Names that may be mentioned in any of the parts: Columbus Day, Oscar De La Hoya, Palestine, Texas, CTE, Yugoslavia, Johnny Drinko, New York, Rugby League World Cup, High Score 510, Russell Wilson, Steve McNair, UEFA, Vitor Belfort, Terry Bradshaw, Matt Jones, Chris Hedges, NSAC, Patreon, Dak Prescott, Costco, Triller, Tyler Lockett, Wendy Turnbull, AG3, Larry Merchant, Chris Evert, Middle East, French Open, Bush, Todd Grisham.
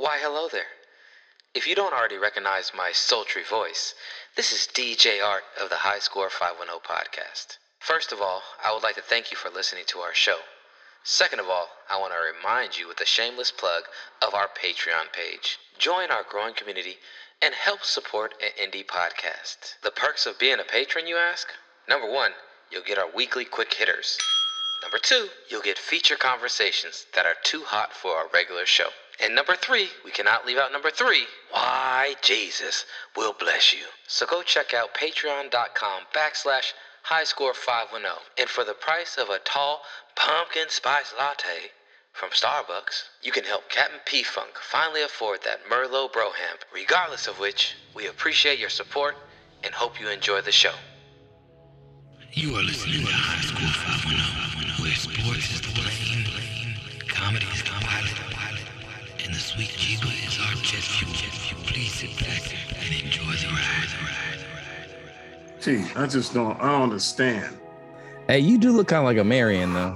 Why, hello there. If you don't already recognize my sultry voice, this is DJ Art of the High Score 510 podcast. First of all, I would like to thank you for listening to our show. Second of all, I want to remind you with a shameless plug of our Patreon page. Join our growing community and help support an indie podcast. The perks of being a patron, you ask? Number 1, you'll get our weekly quick hitters. Number 2, you'll get feature conversations that are too hot for our regular show. And number 3, we cannot leave out number 3, why Jesus will bless you. So go check out patreon.com/highscore510. And for the price of a tall pumpkin spice latte from Starbucks, you can help Captain P-Funk finally afford that Merlot Broham. Regardless of which, we appreciate your support and hope you enjoy the show. You are listening to High Score 510, where sports is the plane, comedy is the pilot, and the sweet Chiba is our jet fuel. Please sit back and enjoy the ride. Gee, I don't understand. Hey, you do look kind of like a Marion, though.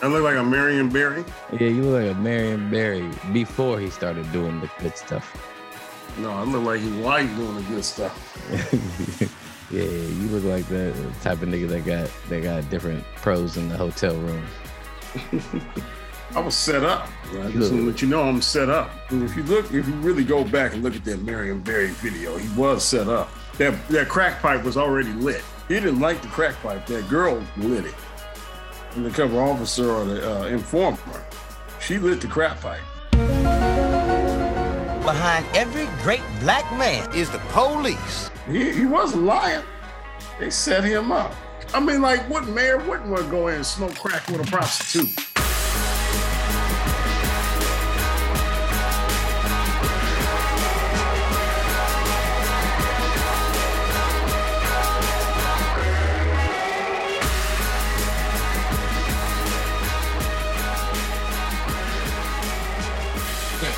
I look like a Marion Barry? Yeah, you look like a Marion Barry before he started doing the good stuff. No, I look like he liked doing the good stuff. Yeah, you look like the type of nigga that got different pros in the hotel room. I was set up. I just want to let you know I'm set up. And if you really go back and look at that Marion Barry video, he was set up. That crack pipe was already lit. He didn't like the crack pipe. That girl lit it. And the undercover officer or the informer, she lit the crack pipe. Behind every great black man is the police. He wasn't lying. They set him up. I mean, like, what mayor wouldn't want to go in and smoke crack with a prostitute?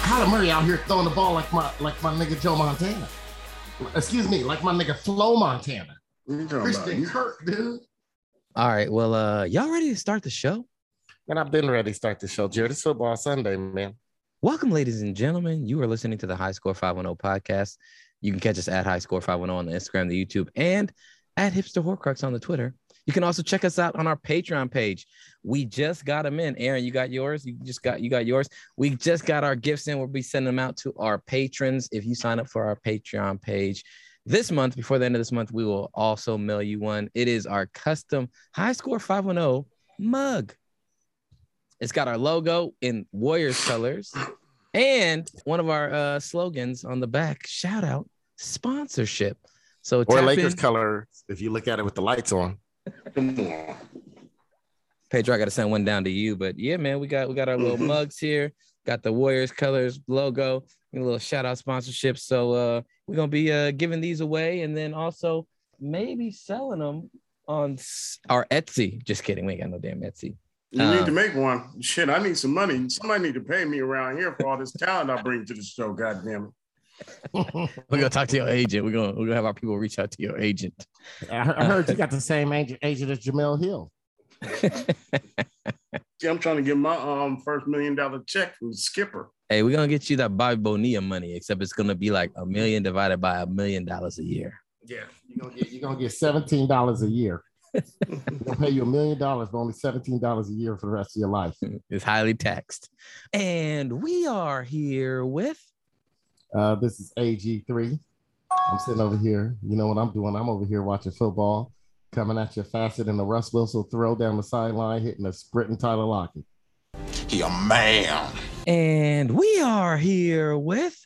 Kyler Murray out here throwing the ball like my nigga Joe Montana. Excuse me, like my nigga Flo Montana. Christian Kirk, dude. All right, well, y'all ready to start the show? Man, I've been ready to start the show, Jared. It's football Sunday, man. Welcome, ladies and gentlemen. You are listening to the High Score 510 podcast. You can catch us at High Score 510 on the Instagram, the YouTube, and at Hipster Horcrux on the Twitter. You can also check us out on our Patreon page. We just got them in. Aaron, you got yours? You got yours? We just got our gifts in. We'll be sending them out to our patrons. If you sign up for our Patreon page this month, before the end of this month, we will also mail you one. It is our custom High Score 510 mug. It's got our logo in Warriors colors and one of our slogans on the back. Shout out sponsorship. So or Lakers color if you look at it with the lights on. Come on. Pedro, I gotta send one down to you, but yeah, man, we got our little mugs here, got the Warriors colors logo, and a little shout out sponsorship. So we're gonna be giving these away, and then also maybe selling them on our Etsy. Just kidding, we ain't got no damn Etsy. You need to make one. Shit, I need some money. Somebody need to pay me around here for all this talent I bring to the show. Goddamn it. We're gonna talk to your agent. We're gonna have our people reach out to your agent. I heard you got the same agent as Jamel Hill. See, I'm trying to get my first $1 million check from Skipper. Hey, we're gonna get you that Bobby Bonilla money, except it's gonna be like $1 million divided by $1 million a year. Yeah, you're gonna get $17 a year. They'll pay you $1 million, but only $17 a year for the rest of your life. It's highly taxed. And we are here with. This is AG3. I'm sitting over here. You know what I'm doing? I'm over here watching football, coming at you faster than the Russ Wilson throw down the sideline, hitting a sprinting Tyler Lockett. He a man. And we are here with...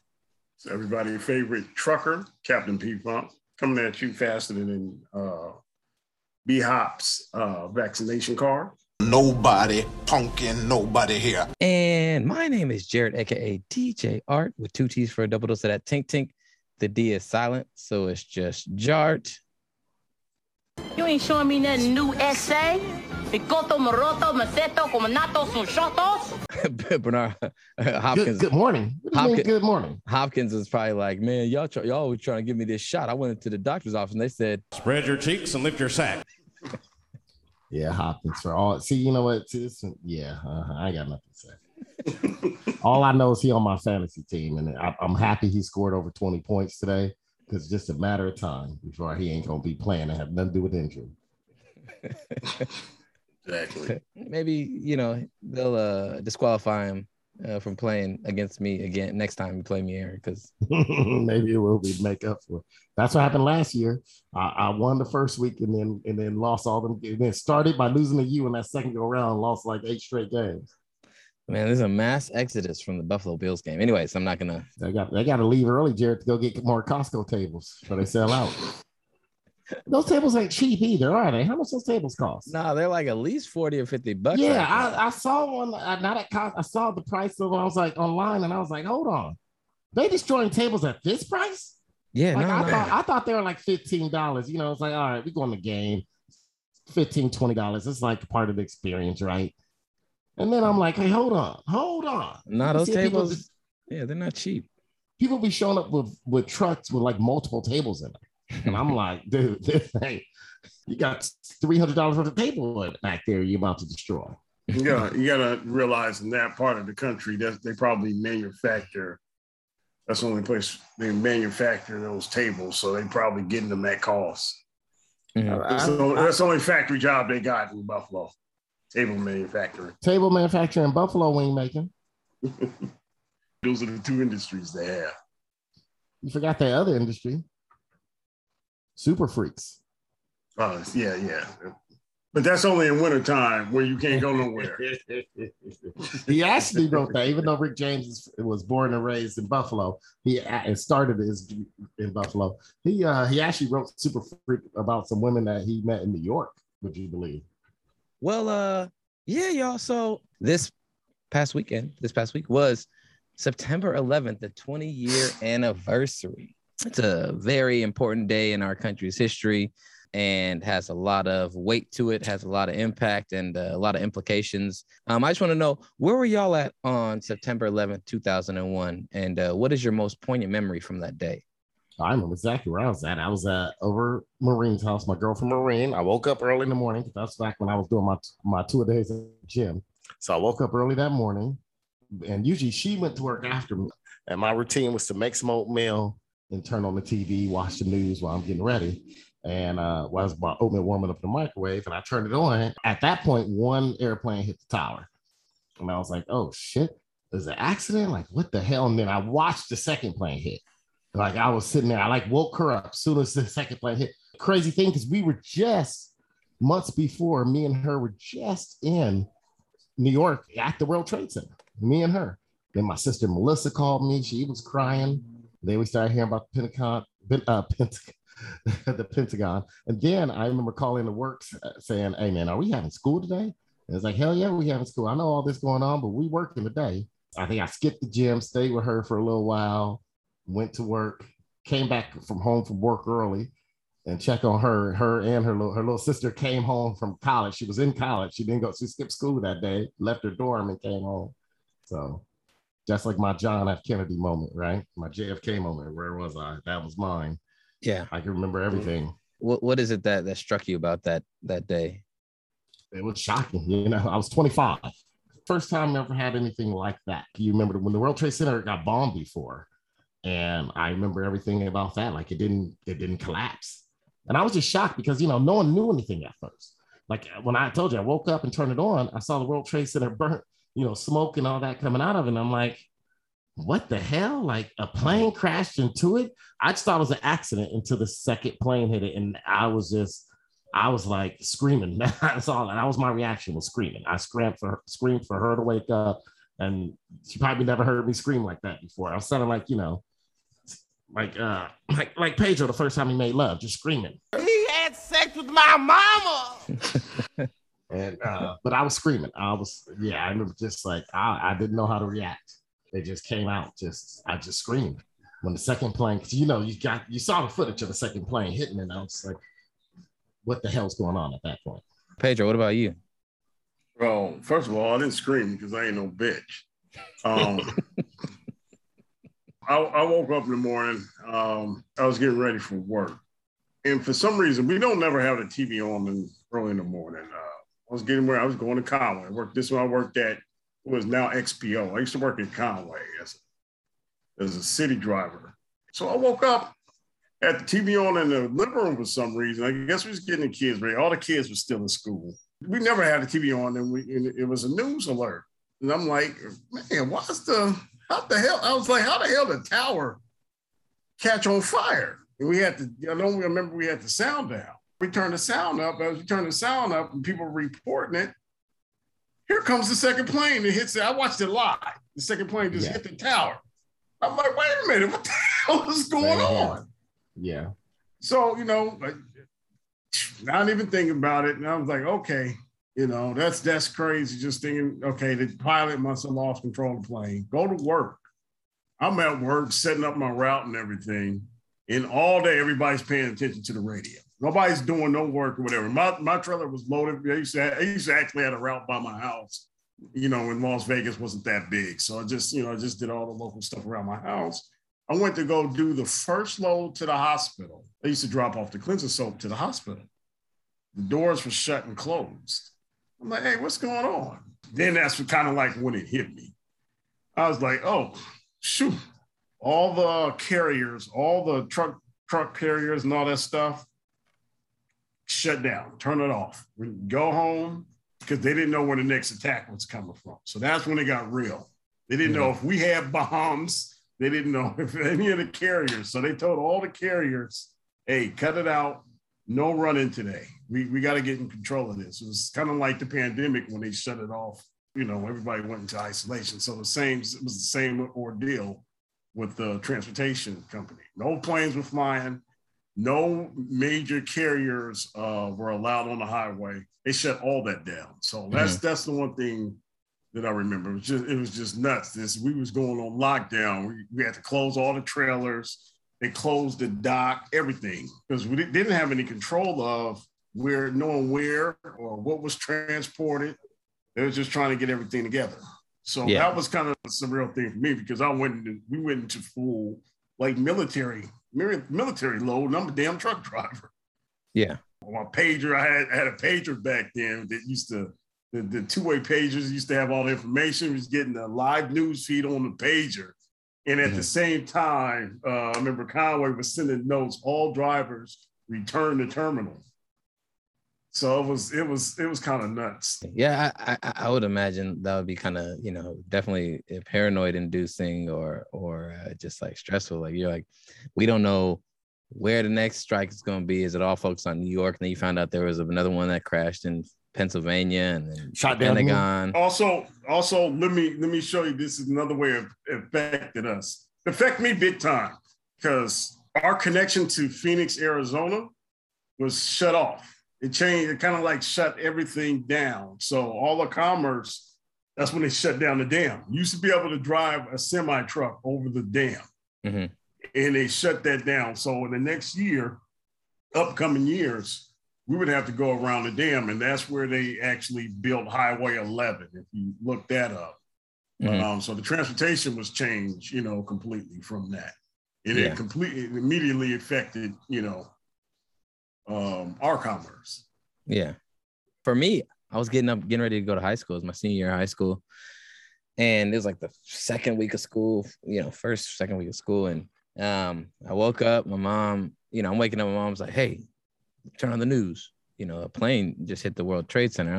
It's everybody's favorite trucker, Captain P-Funk, coming at you faster than B-Hop's vaccination card. Nobody punking nobody here. And my name is Jared, aka DJ Art, with 2 T's for a double dose of that tink tink. The D is silent, so it's just Jart. You ain't showing me nothing new essay. Picoto, moroto, maceto, cominato, son shotos. Bernard Hopkins. Good morning. Hopkins, good morning. Hopkins is probably like, man, y'all were trying to give me this shot. I went into the doctor's office and they said, spread your cheeks and lift your sack. Yeah, Hopkins for all. See, you know what? I ain't got nothing to say. All I know is he on my fantasy team, and I'm happy he scored over 20 points today, because it's just a matter of time before he ain't going to be playing and have nothing to do with injury. Exactly. Maybe, you know, they'll disqualify him from playing against me again next time you play me, Eric, because maybe it will be make up for it. That's what happened last year. I won the first week and then lost all them, and then started by losing to you in that second go round, lost like 8 straight games. Man, there's a mass exodus from the Buffalo Bills game. Anyways, I'm not gonna. They got to leave early, Jared, to go get more Costco tables before they sell out. Those tables ain't cheap either, are they? How much those tables cost? No, they're like at least $40 or $50. Yeah, right. I saw one. Not at Costco. I saw the price of one. I was like online, and I was like, hold on, they destroying tables at this price? Yeah, like, I thought they were like $15. You know, it's like, all right, we go on the game, $15, $20. It's like part of the experience, right? And then I'm like, hey, hold on. Nah, those tables, they're not cheap. People be showing up with trucks with like multiple tables in them. And I'm like, dude, hey, you got $300 worth of table back there you're about to destroy. You gotta realize in that part of the country that they probably manufacture. That's the only place they manufacture those tables. So they probably getting them at cost. Mm-hmm. So that's the only factory job they got in Buffalo. Table manufacturing and buffalo wing making. Those are the two industries they have. You forgot that other industry. Super freaks. Oh, yeah. But that's only in wintertime where you can't go nowhere. He actually wrote that, even though Rick James was born and raised in Buffalo, he started his in Buffalo. He actually wrote Super Freak about some women that he met in New York, would you believe? Well, y'all. So this past week was September 11th, the 20-year anniversary. It's a very important day in our country's history and has a lot of weight to it, has a lot of impact and a lot of implications. I just want to know, where were y'all at on September 11th, 2001? And what is your most poignant memory from that day? I remember exactly where I was at. I was over Marine's house, my girlfriend Marine. I woke up early in the morning, because that's back when I was doing my 2 days at the gym. So I woke up early that morning, and usually she went to work after me. And my routine was to make some oatmeal and turn on the TV, watch the news while I'm getting ready. And while I was my oatmeal warming up in the microwave, and I turned it on. At that point, one airplane hit the tower. And I was like, oh, shit, there's an accident? Like, what the hell? And then I watched the second plane hit. Like, I was sitting there, I like woke her up as soon as the second plane hit. Crazy thing, because we were just months before, me and her were just in New York at the World Trade Center. Me and her. Then my sister Melissa called me. She was crying. Then we started hearing about the Pentagon, the Pentagon. And then I remember calling the works saying, "Hey man, are we having school today?" And it's like, "Hell yeah, we having school. I know all this going on, but we working today." I think I skipped the gym, stayed with her for a little while. Went to work, came back from home from work early, and check on her. Her and her little sister came home from college. She was in college. She didn't go. She skipped school that day, left her dorm, and came home. So just like my John F. Kennedy moment, right? My JFK moment. Where was I? That was mine. Yeah, I can remember everything. What is it that struck you about that day? It was shocking. You know, I was 25. First time I ever had anything like that. You remember when the World Trade Center got bombed before? And I remember everything about that. Like, it didn't collapse. And I was just shocked because, you know, no one knew anything at first. Like, when I told you, I woke up and turned it on, I saw the World Trade Center burnt, you know, smoke and all that coming out of it. And I'm like, what the hell? Like, a plane crashed into it? I just thought it was an accident until the second plane hit it. And I was like screaming. That's all. And that was my reaction, was screaming. I screamed for her to wake up. And she probably never heard me scream like that before. I was sounding like, you know, like Pedro the first time he made love, just screaming. He had sex with my mama. And but I was screaming. I remember just like I didn't know how to react. They just came out. I just screamed when the second plane. Because you know, you saw the footage of the second plane hitting it. And I was like, what the hell's going on at that point? Pedro, what about you? Well, first of all, I didn't scream because I ain't no bitch. I woke up in the morning. I was getting ready for work. And for some reason, we don't never have the TV on early in the morning. I was going to Conway. I worked at was now XPO. I used to work in Conway as a city driver. So I woke up, had the TV on in the living room for some reason. I guess we was getting the kids ready. All the kids were still in school. We never had the TV on, and it was a news alert. And I'm like, man, I was like, how the hell did the tower catch on fire? And I don't remember we had the sound down. We turned the sound up. As we turned the sound up and people were reporting it, here comes the second plane. It hits it. I watched it live. The second plane just hit the tower. I'm like, wait a minute, what the hell is going on? Yeah. So, not even thinking about it. And I was like, okay, that's crazy. Just thinking, okay, the pilot must have lost control of the plane. Go to work. I'm at work setting up my route and everything. And all day, everybody's paying attention to the radio. Nobody's doing no work or whatever. My trailer was loaded. I used to actually had a route by my house, when Las Vegas wasn't that big. So I just did all the local stuff around my house. I went to go do the first load to the hospital. I used to drop off the cleansing soap to the hospital. The doors were shut and closed. I'm like, hey, what's going on? Then that's kind of like when it hit me. I was like, oh, shoot. All the carriers, all the truck carriers and all that stuff, shut down, turn it off, go home, because they didn't know where the next attack was coming from. So that's when it got real. They didn't know if we had bombs. They didn't know if any of the carriers. So they told all the carriers, hey, cut it out. No running today. We got to get in control of this. It was kind of like the pandemic when they shut it off. Everybody went into isolation. So it was the same ordeal with the transportation company. No planes were flying. No major carriers were allowed on the highway. They shut all that down. So that's the one thing that I remember. It was just nuts. We was going on lockdown. We had to close all the trailers. They closed the dock, everything, because we didn't have any control of knowing where or what was transported. They were just trying to get everything together. So that was kind of a surreal thing for me, because we went into full like military load, and I'm a damn truck driver. Yeah. My pager, I had a pager back then that used to, the two-way pagers used to have all the information. We was getting a live news feed on the pager. And at the same time, I remember Conway was sending notes, all drivers return to terminal. So it was kind of nuts. Yeah, I would imagine that would be kind of, definitely paranoid inducing or just like stressful. Like you're like, we don't know where the next strike is going to be. Is it all focused on New York? And then you found out there was another one that crashed in Pennsylvania and then shot down Pentagon. Also, let me show you. This is another way it affected us. It affected me big time, because our connection to Phoenix, Arizona was shut off. It changed. It kind of like shut everything down. So all the commerce, that's when they shut down the dam. You used to be able to drive a semi truck over the dam, and they shut that down. So in the next year, upcoming years, we would have to go around the dam, and that's where they actually built Highway 11. If you look that up, so the transportation was changed, completely from that, and it completely immediately affected, our commerce. Yeah. For me, I was getting ready to go to high school. It was my senior year of high school. And it was like the second week of school, second week of school. And I woke up, my mom, I'm waking up, my mom's like, hey, turn on the news. A plane just hit the World Trade Center.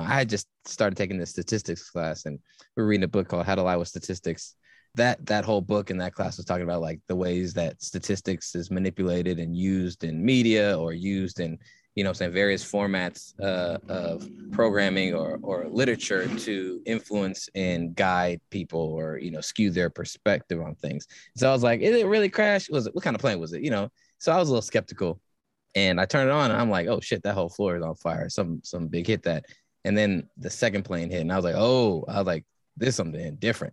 I had just started taking this statistics class, and we were reading a book called How to Lie with Statistics. That whole book in that class was talking about like the ways that statistics is manipulated and used in media or used in, various formats of programming or literature to influence and guide people or, skew their perspective on things. So I was like, is it really crash? What kind of plane was it? So I was a little skeptical, and I turned it on and I'm like, oh shit, that whole floor is on fire. Some big hit that. And then the second plane hit, and I was like, this something different.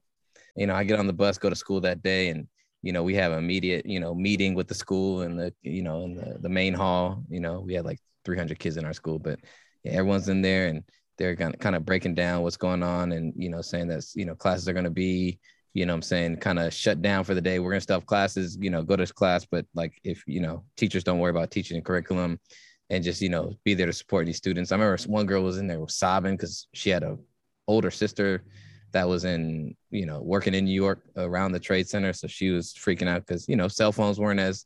I get on the bus, go to school that day, and, we have an immediate, meeting with the school and in the main hall. We had like 300 kids in our school, but everyone's in there, and they're kind of breaking down what's going on and, saying that, classes are going to be, kind of shut down for the day. We're going to stop classes, go to class, but like if, teachers don't worry about teaching and curriculum and just, be there to support these students. I remember one girl was in there sobbing because she had an older sister that was in, you know, working in New York around the Trade Center. So she was freaking out because, you know, cell phones weren't as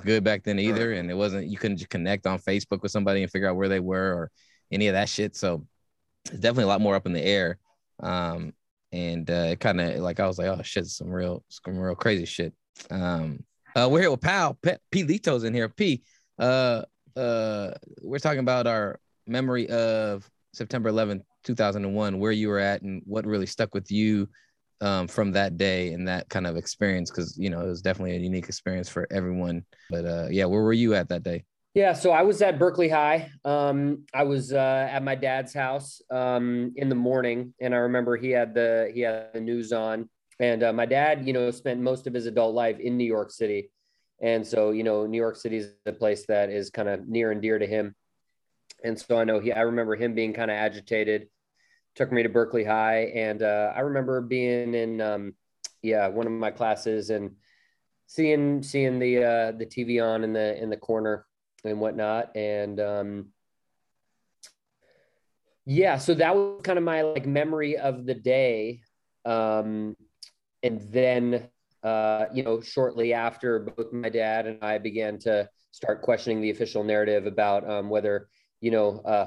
good back then either. And it wasn't, you couldn't just connect on Facebook with somebody and figure out where they were or any of that shit. So it's definitely a lot more up in the air. And it kind of like, I was like, oh shit, some real crazy shit. We're here with Pal, P Lito's in here. P, we're talking about our memory of September 11th, 2001, where you were at and what really stuck with you from that day and that kind of experience, because, you know, it was definitely a unique experience for everyone. But yeah, where were you at that day? Yeah, so I was at Berkeley High. I was at my dad's house in the morning, and I remember he had the news on. And my dad, you know, spent most of his adult life in New York City. And so, you know, New York City is the place that is kind of near and dear to him. And so I remember him being kind of agitated, took me to Berkeley High. And I remember being in, one of my classes and seeing the TV on in the corner and whatnot. And so that was kind of my like memory of the day. And then, you know, shortly after, both my dad and I began to start questioning the official narrative about whether, you know,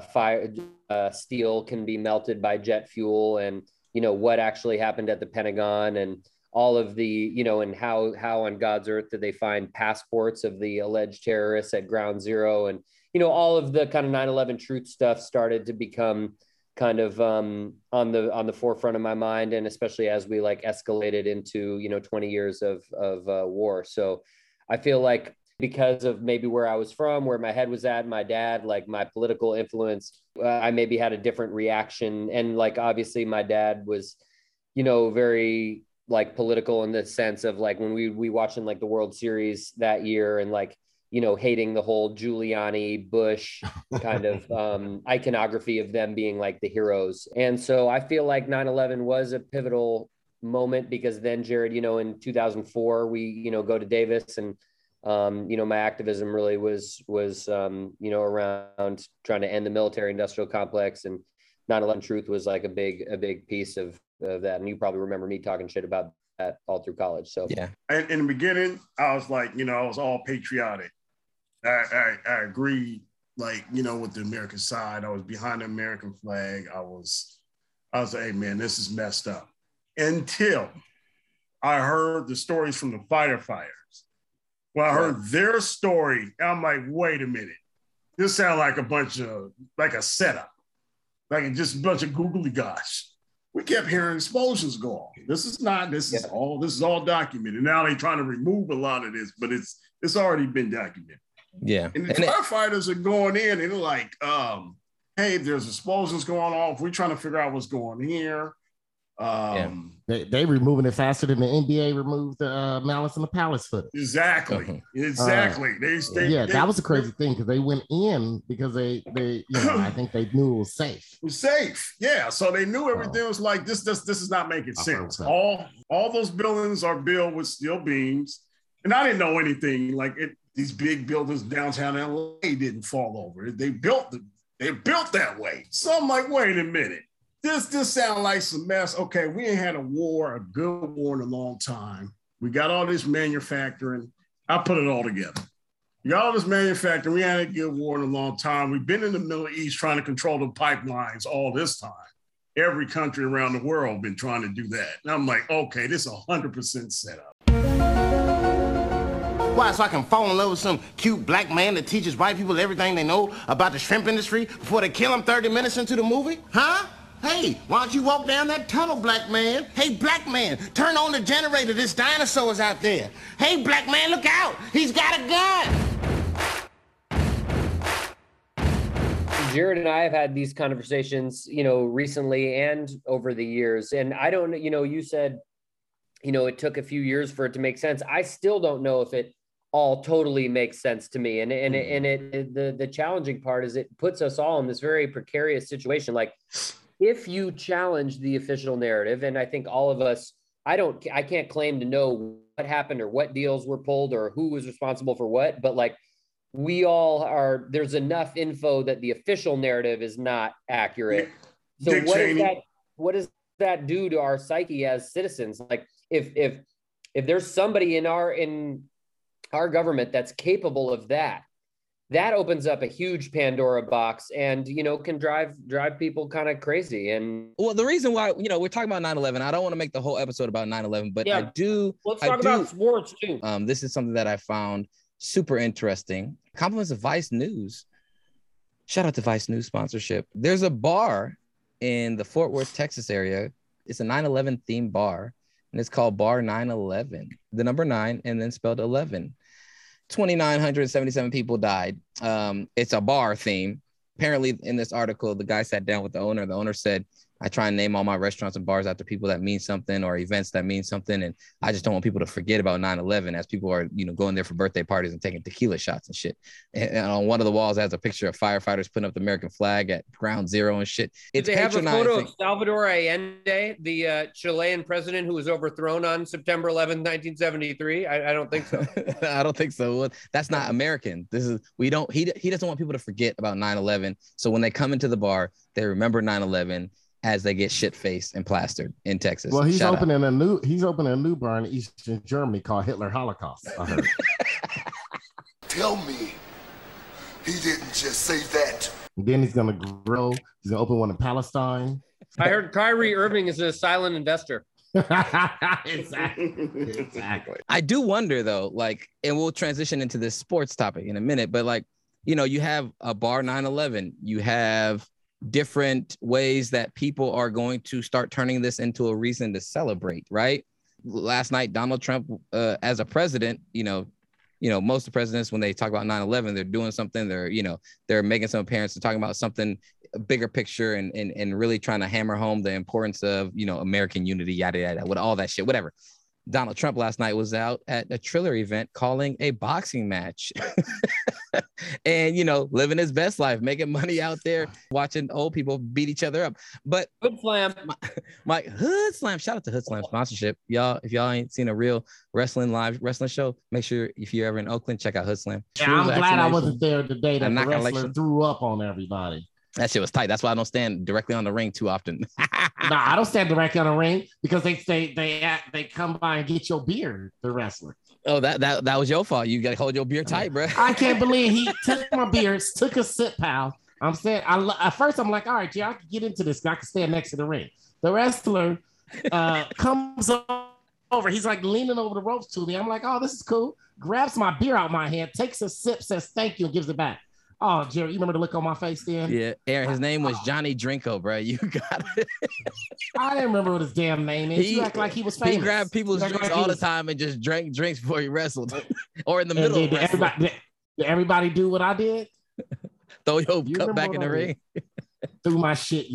steel can be melted by jet fuel, and, you know, what actually happened at the Pentagon and all of the, you know, and how on God's earth did they find passports of the alleged terrorists at ground zero? And, you know, all of the kind of 9/11 truth stuff started to become kind of on the forefront of my mind. And especially as we like escalated into, you know, 20 years of war. So I feel like, because of maybe where I was from, where my head was at, my dad, like my political influence, I maybe had a different reaction. And like, obviously my dad was, you know, very like political in the sense of like, when we watching like the World Series that year and like, you know, hating the whole Giuliani, Bush kind of iconography of them being like the heroes. And so I feel like 9/11 was a pivotal moment, because then, Jared, you know, in 2004, we, you know, go to Davis, and you know, my activism really was you know, around trying to end the military industrial complex, and 9/11 truth was like a big piece of that. And you probably remember me talking shit about that all through college. So yeah. And in the beginning, I was like, you know, I was all patriotic. I agreed, like, you know, with the American side. I was behind the American flag. I was like, hey man, this is messed up. Until I heard the stories from the fighter fires. Well, I heard their story. I'm like, wait a minute. This sounds like a setup. Like just a bunch of googly gosh. We kept hearing explosions go on. This is all documented. Now they're trying to remove a lot of this, but it's already been documented. Yeah. And the firefighters are going in and they're like, hey, there's explosions going on. We're trying to figure out what's going here. They removing it faster than the NBA removed the Malice in the Palace footage. Exactly. They that was a crazy thing, because they went in because they you know, I think they knew it was safe. It was safe, yeah. So they knew everything was like this is not making sense. All those buildings are built with steel beams, and I didn't know anything like it. These big buildings downtown LA didn't fall over. They built that way. So I'm like, wait a minute. This sounds like some mess. Okay, we ain't had a good war in a long time. We got all this manufacturing. I put it all together. We got all this manufacturing. We ain't had a good war in a long time. We've been in the Middle East trying to control the pipelines all this time. Every country around the world been trying to do that. And I'm like, okay, this is 100% set up. Why? So I can fall in love with some cute black man that teaches white people everything they know about the shrimp industry before they kill him 30 minutes into the movie? Huh? Hey, why don't you walk down that tunnel, black man? Hey, black man, turn on the generator. This dinosaur is out there. Hey, black man, look out. He's got a gun. Jared and I have had these conversations, you know, recently and over the years. And I don't, you know, you said, you know, it took a few years for it to make sense. I still don't know if it all totally makes sense to me. And the challenging part is it puts us all in this very precarious situation. Like, if you challenge the official narrative, and I think all of us, I can't claim to know what happened or what deals were pulled or who was responsible for what, but like we all are, there's enough info that the official narrative is not accurate. So what is that? What is that do to our psyche as citizens? Like, if there's somebody in our government that's capable of that, that opens up a huge Pandora box and, you know, can drive people kind of crazy. And well, the reason why, you know, we're talking about 9/11, I don't want to make the whole episode about 9/11, but yeah. Let's talk about sports too. This is something that I found super interesting. Compliments of Vice News. Shout out to Vice News sponsorship. There's a bar in the Fort Worth, Texas area. It's a 9/11 themed bar, and it's called Bar 9/11. The number 9 and then spelled 11. 2,977 people died. It's a bar theme. Apparently, in this article, the guy sat down with the owner. The owner said, I try and name all my restaurants and bars after people that mean something or events that mean something. And I just don't want people to forget about 9/11 as people are, you know, going there for birthday parties and taking tequila shots and shit. And on one of the walls has a picture of firefighters putting up the American flag at ground zero and shit. It's Did they have a photo of Salvador Allende, the Chilean president who was overthrown on September 11, 1973? I don't think so. I don't think so. That's not American. This is, we don't, he doesn't want people to forget about 9/11. So when they come into the bar, they remember 9/11. As they get shit-faced and plastered in Texas. Well, he's opening a new bar in Eastern Germany called Hitler Holocaust, I heard. Tell me he didn't just say that. And then he's gonna open one in Palestine. I heard Kyrie Irving is a silent investor. Exactly. I do wonder though, like, and we'll transition into this sports topic in a minute, but like, you know, you have a bar 9/11, you have different ways that people are going to start turning this into a reason to celebrate, right? Last night, Donald Trump, as a president, you know, most of the presidents, when they talk about 9/11, they're doing something, they're making some appearance and talking about something, a bigger picture, and really trying to hammer home the importance of, you know, American unity, yada, yada, with all that shit, whatever. Donald Trump last night was out at a Triller event calling a boxing match and, you know, living his best life, making money out there, watching old people beat each other up. But Hood Slam, my Hood Slam, shout out to Hood Slam sponsorship. Y'all, if y'all ain't seen a real live wrestling show, make sure if you're ever in Oakland, check out Hood Slam. Yeah, I'm glad I wasn't there the day that the wrestler threw up on everybody. That shit was tight. That's why I don't stand directly on the ring too often. No, I don't stand directly on the ring because they come by and get your beard, the wrestler. Oh, that was your fault. You got to hold your beard tight, bro. I can't believe he took my beard, took a sip, pal. I'm saying, at first I'm like, all right, yeah, I can get into this. I can stand next to the ring. The wrestler comes over. He's like leaning over the ropes to me. I'm like, oh, this is cool. Grabs my beer out of my hand, takes a sip, says thank you, and gives it back. Oh, Jerry, you remember the look on my face then? Yeah, Aaron, his name was Johnny Drinko, bro. You got it. I didn't remember what his damn name is. You act like he was famous. He grabbed people's drinks all the time and just drank drinks before he wrestled. Or in the middle of wrestling. Did everybody do what I did? Throw your cup back in the ring. Threw my shit.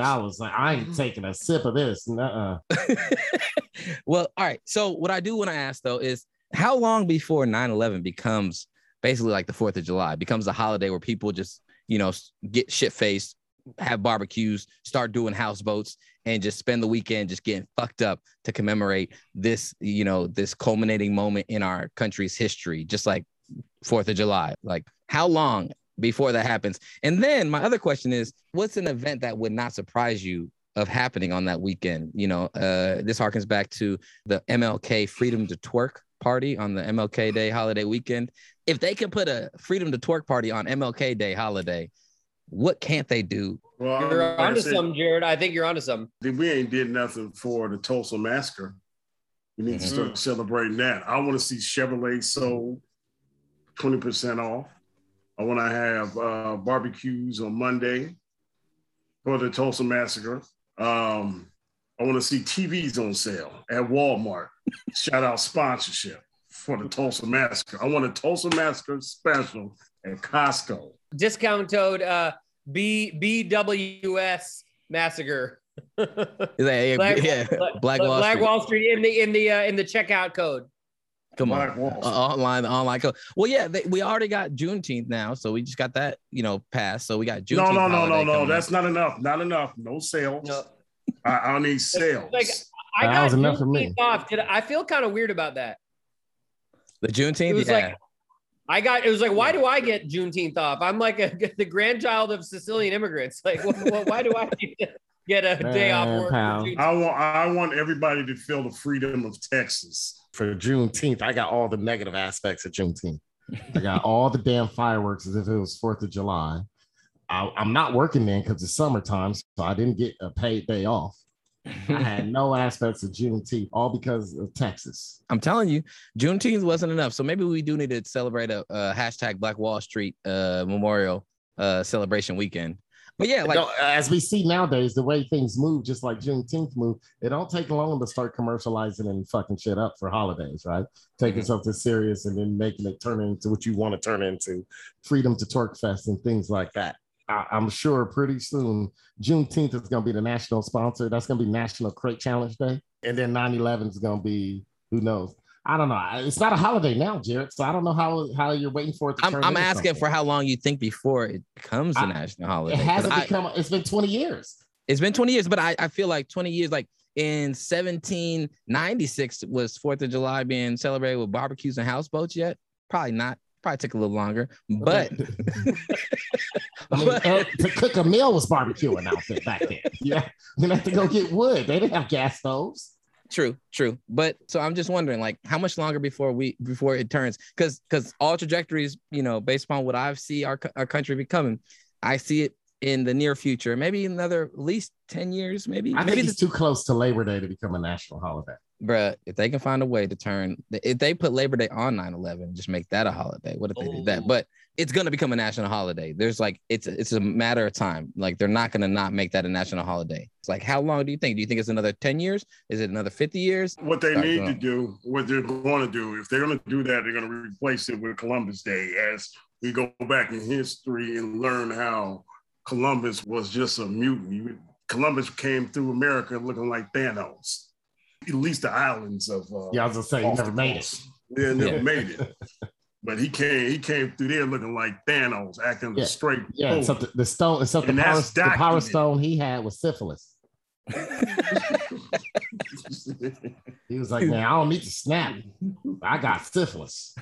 I was like, I ain't taking a sip of this. Nuh-uh. Well, all right. So what I do want to ask, though, is how long before 9/11 becomes basically like the 4th of July, it becomes a holiday where people just, you know, get shit-faced, have barbecues, start doing houseboats, and just spend the weekend just getting fucked up to commemorate this, you know, this culminating moment in our country's history, just like 4th of July. Like, how long before that happens? And then my other question is, what's an event that would not surprise you of happening on that weekend? You know, this harkens back to the MLK Freedom to Twerk party on the MLK Day holiday weekend. If they can put a Freedom to Twerk party on MLK Day holiday, what can't they do? Well, you're onto something, Jared. I think you're onto something. We ain't did nothing for the Tulsa Massacre. We need to start celebrating that. I want to see Chevrolet sold 20% off. I want to have barbecues on Monday for the Tulsa Massacre. I want to see TVs on sale at Walmart. Shout out sponsorship for the Tulsa Massacre. I want a Tulsa Massacre special at Costco. Discount code BWS Massacre. Black Wall Street in the checkout code. Come on, online code. Well, yeah, we already got Juneteenth now, so we just got that, you know, passed. So we got Juneteenth. No. That's not enough. Not enough. No sales. No. I need sales. Like, that was enough for me. Off. I feel kind of weird about that. The Juneteenth? It was like, why do I get Juneteenth off? I'm like the grandchild of Sicilian immigrants. Like, why do I do that? get a day off work. I want everybody to feel the freedom of Texas. For Juneteenth, I got all the negative aspects of Juneteenth. I got all the damn fireworks as if it was 4th of July. I'm not working then because it's summertime, so I didn't get a paid day off. I had no aspects of Juneteenth, all because of Texas. I'm telling you, Juneteenth wasn't enough. So maybe we do need to celebrate a hashtag Black Wall Street Memorial celebration weekend. But yeah, like as we see nowadays, the way things move, just like Juneteenth moved, it don't take long to start commercializing and fucking shit up for holidays, right? Taking something serious and then making it turn into what you want to turn into, Freedom to Torque Fest and things like that. I'm sure pretty soon Juneteenth is going to be the national sponsor. That's going to be National Crate Challenge Day, and then 9/11 is going to be who knows. I don't know. It's not a holiday now, Jared. So I don't know how you're waiting for it to turn. I'm asking something for how long you think before it becomes a national holiday. It hasn't become. It's been 20 years. It's been 20 years, but I feel like 20 years, like in 1796 was 4th of July being celebrated with barbecues and houseboats yet? Probably not. Probably took a little longer, but I mean, to cook a meal was barbecuing out there back then. Yeah, you have to go get wood. They didn't have gas stoves. True. But so I'm just wondering, like, how much longer before it turns? Because all trajectories, you know, based upon what I see our country becoming, I see it in the near future, maybe another at least 10 years, maybe. I think it's too close to Labor Day to become a national holiday. Bruh, if they can find a way to turn, if they put Labor Day on 9/11, just make that a holiday. What if they did that? But it's going to become a national holiday. There's like, it's a matter of time. Like, they're not going to not make that a national holiday. It's like, how long do you think? Do you think it's another 10 years? Is it another 50 years? What they need to do, what they're going to do, if they're going to do that, they're going to replace it with Columbus Day. As we go back in history and learn how Columbus was just a mutant. Columbus came through America looking like Thanos. At least the islands of I was gonna say he never made it. Yeah, never made it. But he came through there looking like Thanos, acting the straight. Yeah, except the stone, except the power stone he had was syphilis. He was like, man, I don't need to snap. I got syphilis.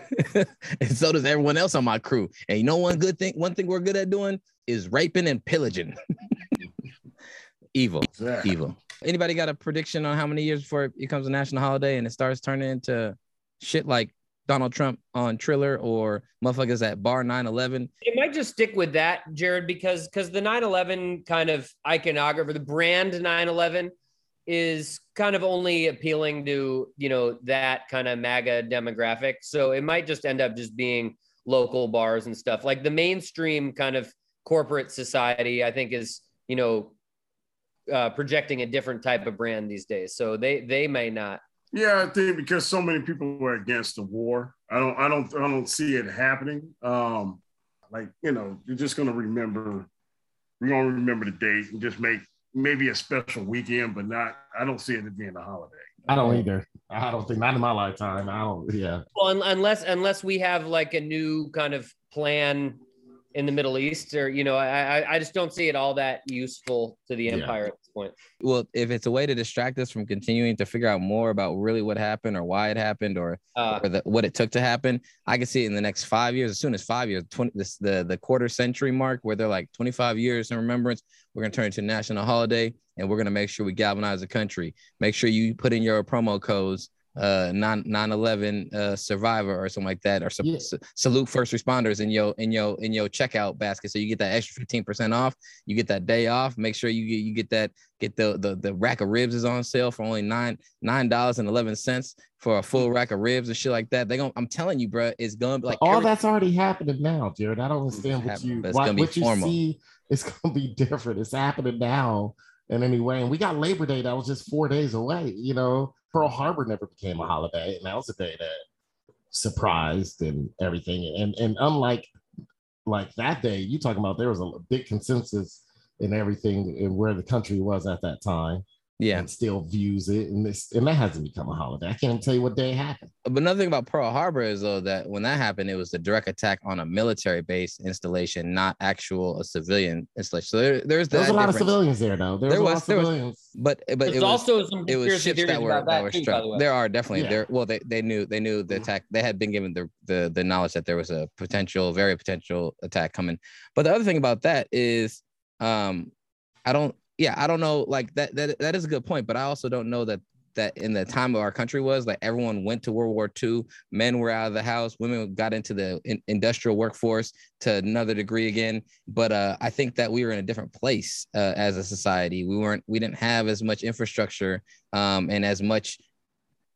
And so does everyone else on my crew. And you know one thing we're good at doing is raping and pillaging. Evil. Exactly. Evil. Anybody got a prediction on how many years before it becomes a national holiday and it starts turning into shit like Donald Trump on Triller or motherfuckers at Bar 9/11? It might just stick with that, Jared, because the 9/11 kind of iconography, the brand 9/11 is kind of only appealing to, you know, that kind of MAGA demographic. So it might just end up just being local bars and stuff. Like the mainstream kind of corporate society, I think is, you know, projecting a different type of brand these days, so they may not. Yeah, I think because so many people were against the war, I don't see it happening. Like, you know, you're just gonna remember, we're gonna remember the date and just make maybe a special weekend, but not. I don't see it being a holiday. I don't either. I don't think, not in my lifetime. I don't. Yeah. Well, unless we have like a new kind of plan in the Middle East, or, you know, I just don't see it all that useful to the empire at this point. Well, if it's a way to distract us from continuing to figure out more about really what happened or why it happened or what it took to happen, I can see it in the next 5 years, as soon as 5 years, the quarter century mark where they're like 25 years in remembrance, we're going to turn it into a national holiday and we're going to make sure we galvanize the country. Make sure you put in your promo codes, 9/11 survivor or something like that, or salute first responders in your checkout basket, so you get that extra 15% off. You get that day off. Make sure you get the rack of ribs is on sale for only $9.11 for a full rack of ribs and shit like that. I'm telling you, bro, it's gonna be like all that's already happening now, Jared. I don't understand what you see. It's gonna be different. It's happening now in any way, and we got Labor Day that was just 4 days away, you know. Pearl Harbor never became a holiday, and that was a day that surprised and everything. And unlike that day, you talking about, there was a big consensus in everything and where the country was at that time. Yeah, and still views it, and that hasn't become a holiday. I can't even tell you what day it happened. But another thing about Pearl Harbor is though that when that happened, it was a direct attack on a military base installation, not actual a civilian installation. So there's a lot of civilians there though. There was a lot of civilians. But it was also some ships that were struck. There are definitely there. Well, they knew the attack. They had been given the knowledge that there was a very potential attack coming. But the other thing about that is, I don't. yeah, I don't know, like that is a good point, but I also don't know that in the time of our country was like everyone went to World War II. Men were out of the house. Women got into the industrial workforce to another degree again. But I think that we were in a different place as a society. We didn't have as much infrastructure and as much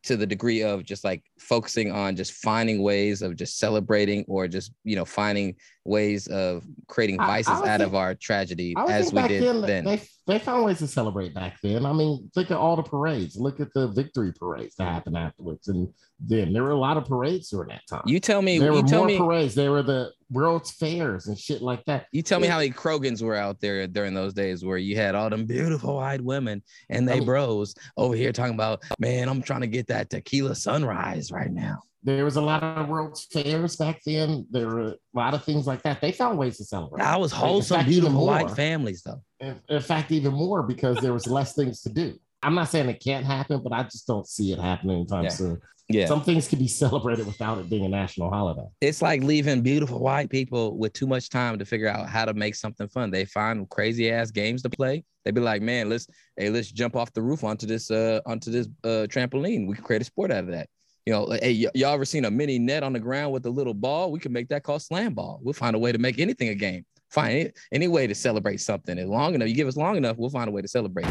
to the degree of just like focusing on just finding ways of just celebrating or just, you know, finding ways of creating vices out of our tragedy as we did then. They found ways to celebrate back then. I mean, look at all the parades. Look at the victory parades that happened afterwards. And then there were a lot of parades during that time. You tell me. There were more parades. There were the World's Fairs and shit like that. You tell me how many Krogans were out there during those days where you had all them beautiful eyed women and they bros over here talking about, man, I'm trying to get that tequila sunrise right now. There was a lot of World's Fairs back then. There were a lot of things like that. They found ways to celebrate. I was wholesome, beautiful white families, though. In fact, even more because there was less things to do. I'm not saying it can't happen, but I just don't see it happening anytime soon. Yeah. Some things can be celebrated without it being a national holiday. It's like leaving beautiful white people with too much time to figure out how to make something fun. They find crazy ass games to play. They'd be like, man, let's jump off the roof onto this trampoline. We can create a sport out of that. You know, like, hey, y'all ever seen a mini net on the ground with a little ball? We can make that called slam ball. We'll find a way to make anything a game. Find any way to celebrate something. And long enough, you give us long enough, we'll find a way to celebrate.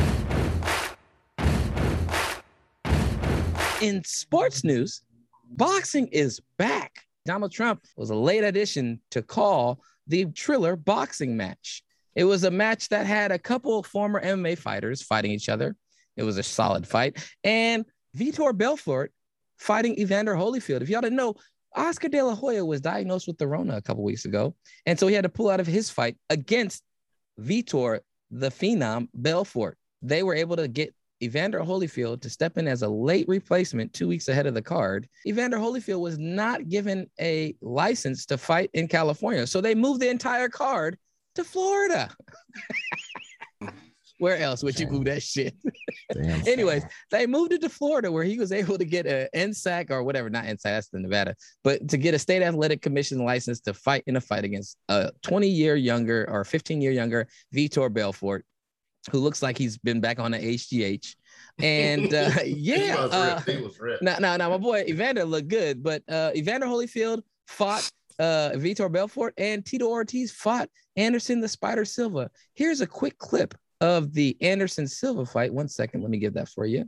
In sports news, boxing is back. Donald Trump was a late addition to call the Triller boxing match. It was a match that had a couple of former MMA fighters fighting each other. It was a solid fight. And Vitor Belfort fighting Evander Holyfield. If y'all didn't know, Oscar De La Hoya was diagnosed with the Rona a couple weeks ago, and so he had to pull out of his fight against Vitor, the Phenom, Belfort. They were able to get Evander Holyfield to step in as a late replacement 2 weeks ahead of the card. Evander Holyfield was not given a license to fight in California, so they moved the entire card to Florida. Where else would you move that shit? Anyways, they moved it to Florida where he was able to get an NSAC or whatever, not NSAC, that's the Nevada, but to get a state athletic commission license to fight in a fight against a 20-year younger or 15-year younger Vitor Belfort, who looks like he's been back on the HGH. And he was ripped. No, my boy Evander looked good, but Evander Holyfield fought Vitor Belfort and Tito Ortiz fought Anderson the Spider Silva. Here's a quick clip of the Anderson Silva fight. 1 second, let me give that for you.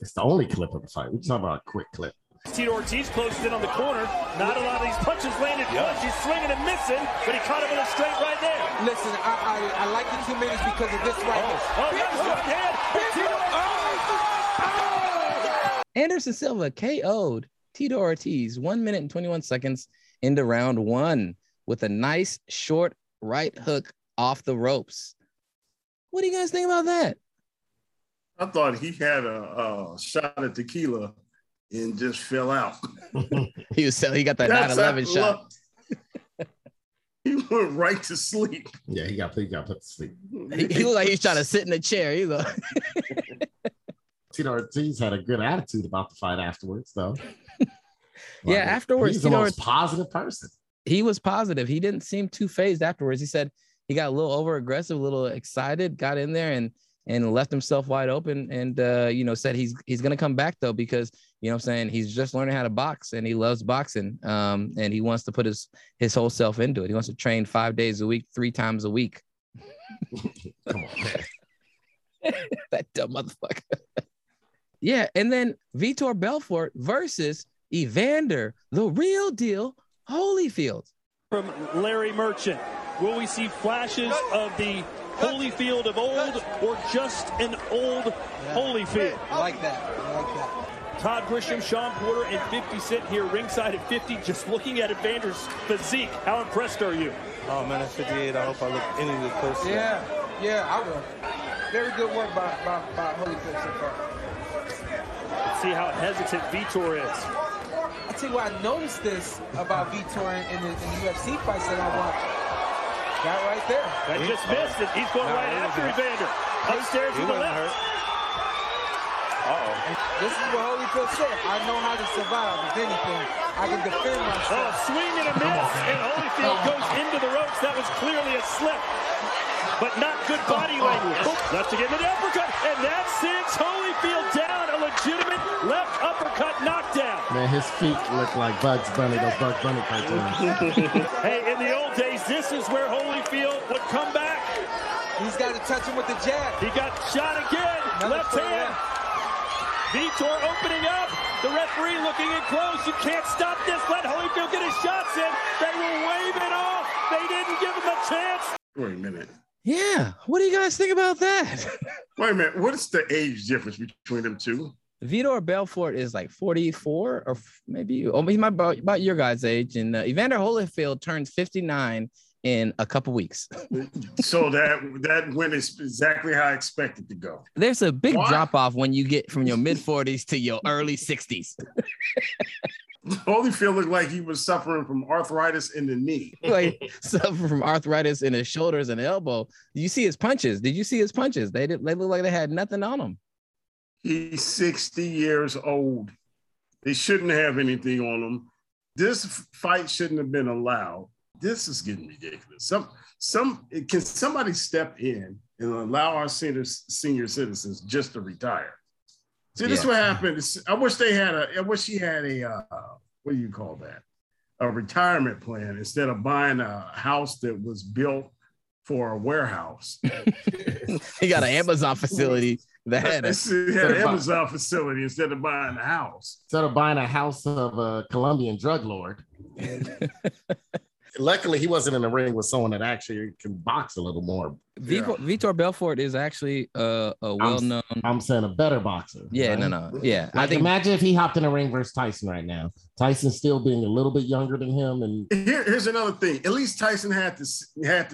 It's the only clip of the fight. We're talking about a quick clip. Tito Ortiz closes in on the corner. Not a lot of these punches landed. Yeah. Punch. He's swinging and missing, but he caught him with a straight right there. Listen, I like the 2 minutes because of this right here. Oh, Anderson Silva KO'd Tito Ortiz 1 minute and 21 seconds into round one with a nice short right hook off the ropes. What do you guys think about that? I thought he had a shot at tequila and just fell out. He got that 9/11 shot. He went right to sleep. Yeah, he got put to sleep. He looked like he was trying to sit in a chair. He looked. Tito Ortiz had a good attitude about the fight afterwards, though. Afterwards, he's the most positive person. He was positive. He didn't seem too phased afterwards. He said he got a little over aggressive, a little excited, got in there and left himself wide open and, said he's going to come back, though, because, you know what I'm saying, he's just learning how to box and he loves boxing and he wants to put his whole self into it. He wants to train 5 days a week, 3 times a week. Come on, man. That dumb motherfucker. Yeah, and then Vitor Belfort versus Evander, the real deal, Holyfield. From Larry Merchant. Will we see flashes of the Holyfield of old or just an old Holyfield? I like that. Todd Grisham, Sean Porter, and 50 Cent here ringside at 50. Just looking at Evander's physique, how impressed are you? Oh, man, at 58, I hope I look any closer. Yeah, I will. Very good work by Holyfield so far. Let's see how hesitant Vitor is. I tell you what, I noticed this about Vitor in the UFC fights that I watched. That right there. That just missed it. He's going right after Evander. Upstairs to the left. Uh-oh. This is what Holyfield said. I know how to survive. If anything, I can defend myself. Oh, swing and a miss. And Holyfield goes into the ropes. That was clearly a slip. but not good body language. Left to get an uppercut, and that sends Holyfield down. A legitimate left uppercut knockdown. Man, his feet look like Bugs Bunny, those Bugs Bunny cartoons. Hey, in the old days, this is where Holyfield would come back. He's got to touch him with the jab. He got shot again. Left hand. Vitor opening up. The referee looking in close. You can't stop this. Let Holyfield get his shots in. They were waving off. They didn't give him a chance. Wait a minute. Yeah. What do you guys think about that? Wait a minute. What's the age difference between them two? Vitor Belfort is like 44 or maybe he's about your guys' age. And Evander Holyfield turns 59 in a couple weeks. So that win is exactly how I expected to go. There's a big drop off when you get from your mid-40s to your early 60s. Holyfield looked like he was suffering from arthritis in the knee. Like suffering from arthritis in his shoulders and elbow. You see his punches. Did you see his punches? They looked like they had nothing on him. He's 60 years old. They shouldn't have anything on him. This fight shouldn't have been allowed. This is getting ridiculous. Can somebody step in and allow our senior citizens just to retire? See, this is what happened. I wish she had a what do you call that? A retirement plan instead of buying a house that was built for a warehouse. He got an Amazon facility that had an Amazon facility instead of buying a house. Instead of buying a house of a Colombian drug lord. Luckily, he wasn't in the ring with someone that actually can box a little more. Vitor Belfort is actually a well-known... I'm saying a better boxer. Yeah, right? No. Yeah. Like, I think. Imagine if he hopped in a ring versus Tyson right now. Tyson still being a little bit younger than him. And here's another thing. At least Tyson had the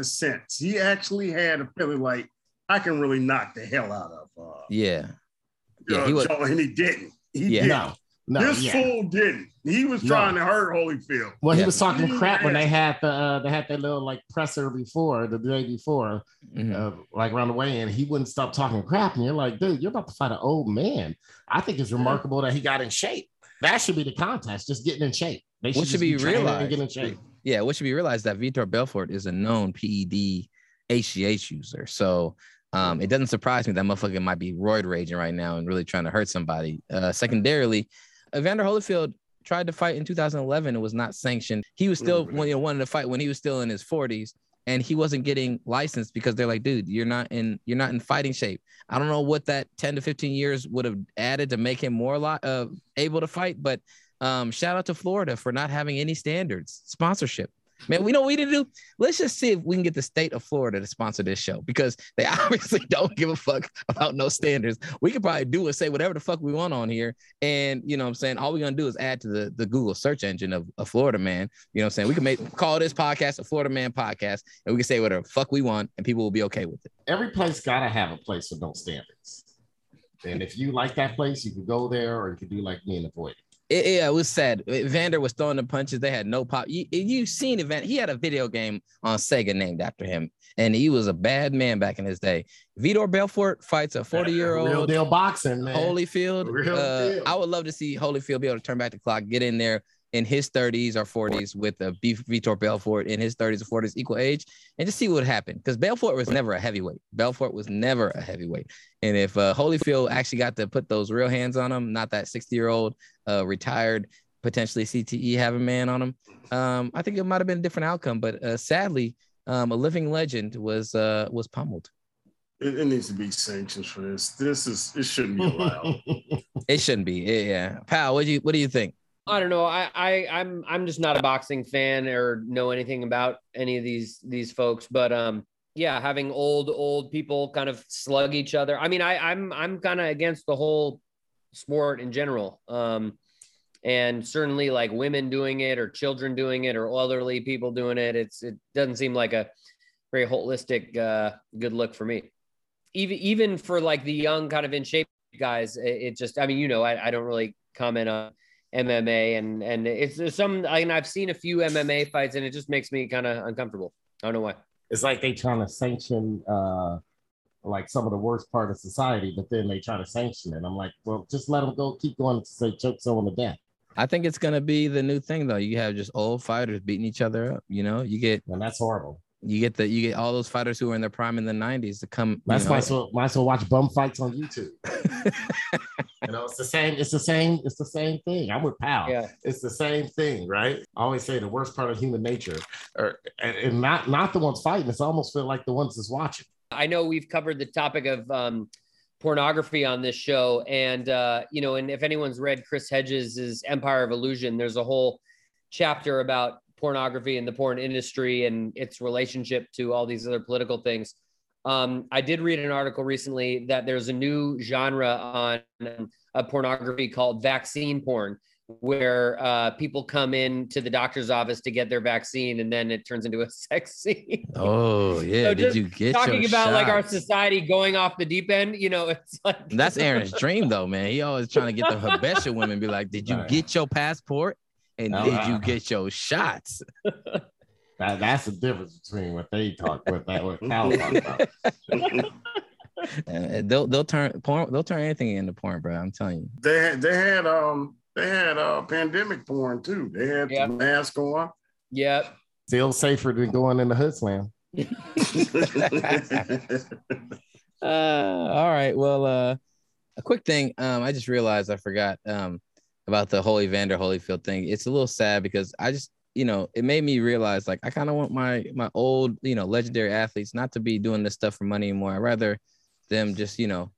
sense. He actually had a feeling like, I can really knock the hell out of Joe, and he didn't. He didn't. No, this fool didn't. He was trying to hurt Holyfield. Well, he was talking crap when they had that little like presser before the day before, like around the weigh-in. He wouldn't stop talking crap, and you're like, dude, you're about to fight an old man. I think it's remarkable that he got in shape. That should be the contest, just getting in shape. They should, be realized. And get in shape. Yeah, what should be realized that Vitor Belfort is a known PED HGH user. So. It doesn't surprise me that motherfucker might be roid raging right now and really trying to hurt somebody. Secondarily, Evander Holyfield tried to fight in 2011 and was not sanctioned. He was still wanted to fight when he was still in his 40s, and he wasn't getting licensed because they're like, dude, you're not in fighting shape. I don't know what that 10 to 15 years would have added to make him more able to fight, but shout out to Florida for not having any standards, sponsorship. Man, we know what we need to do. Let's just see if we can get the state of Florida to sponsor this show because they obviously don't give a fuck about no standards. We could probably do and say whatever the fuck we want on here. And, you know what I'm saying, all we're going to do is add to the Google search engine of Florida Man. You know what I'm saying? We can call this podcast a Florida Man podcast, and we can say whatever the fuck we want, and people will be okay with it. Every place got to have a place with no standards. And if you like that place, you can go there, or you can do like me and avoid it. It was sad. Evander was throwing the punches. They had no pop. You've seen Evander. He had a video game on Sega named after him, and he was a bad man back in his day. Vitor Belfort fights a 40-year-old. Real deal boxing, man. Holyfield. Real deal. I would love to see Holyfield be able to turn back the clock, get in there in his 30s or 40s with Vitor Belfort in his 30s or 40s, equal age, and just see what happened. Because Belfort was never a heavyweight. And if Holyfield actually got to put those real hands on him, not that 60-year-old retired, potentially CTE having man on him, I think it might have been a different outcome. But sadly, a living legend was pummeled. It needs to be sanctions for this. It shouldn't be allowed. It shouldn't be. Yeah. Pal, what do you think? I don't know. I'm just not a boxing fan or know anything about any of these folks. But having old people kind of slug each other. I mean, I'm kind of against the whole sport in general. And certainly like women doing it or children doing it or elderly people doing it. It doesn't seem like a very holistic good look for me. Even for like the young kind of in shape guys, I don't really comment on MMA and it's some, I mean, I've seen a few MMA fights and it just makes me kind of uncomfortable. I don't know why. It's like they trying to sanction like some of the worst part of society, but then they try to sanction it. I'm like, well, just let them go, keep going to say choke someone to death. I think it's gonna be the new thing though. You have just old fighters beating each other up. You know, you get, and that's horrible. You get all those fighters who were in their prime in the 90s to come. Might as well watch bum fights on YouTube. You know, it's the same thing. I'm with Pal. Yeah. It's the same thing, right? I always say the worst part of human nature, and not the ones fighting. It's almost feel like the ones that's watching. I know we've covered the topic of pornography on this show, and you know, and if anyone's read Chris Hedges' Empire of Illusion, there's a whole chapter about pornography and the porn industry and its relationship to all these other political things. I did read an article recently that there's a new genre on pornography called vaccine porn, where people come in to the doctor's office to get their vaccine, and then it turns into a sex scene. Oh yeah, so did you get talking about shot? Like our society going off the deep end? You know, it's like that's Aaron's dream though, man. He always trying to get the Habesha women. Be like, did you get your passport? And did you get your shots? That's the difference between what they talk with that what Cal talks about. They'll turn anything into porn, bro. I'm telling you. They had pandemic porn too. They had the mask on. Yep. Still safer than going in the hood slam. All right. Well, a quick thing. I just realized I forgot. About the whole Evander Holyfield thing. It's a little sad because I just, you know, it made me realize like I kind of want my old, you know, legendary athletes not to be doing this stuff for money anymore. I'd rather them just, you know,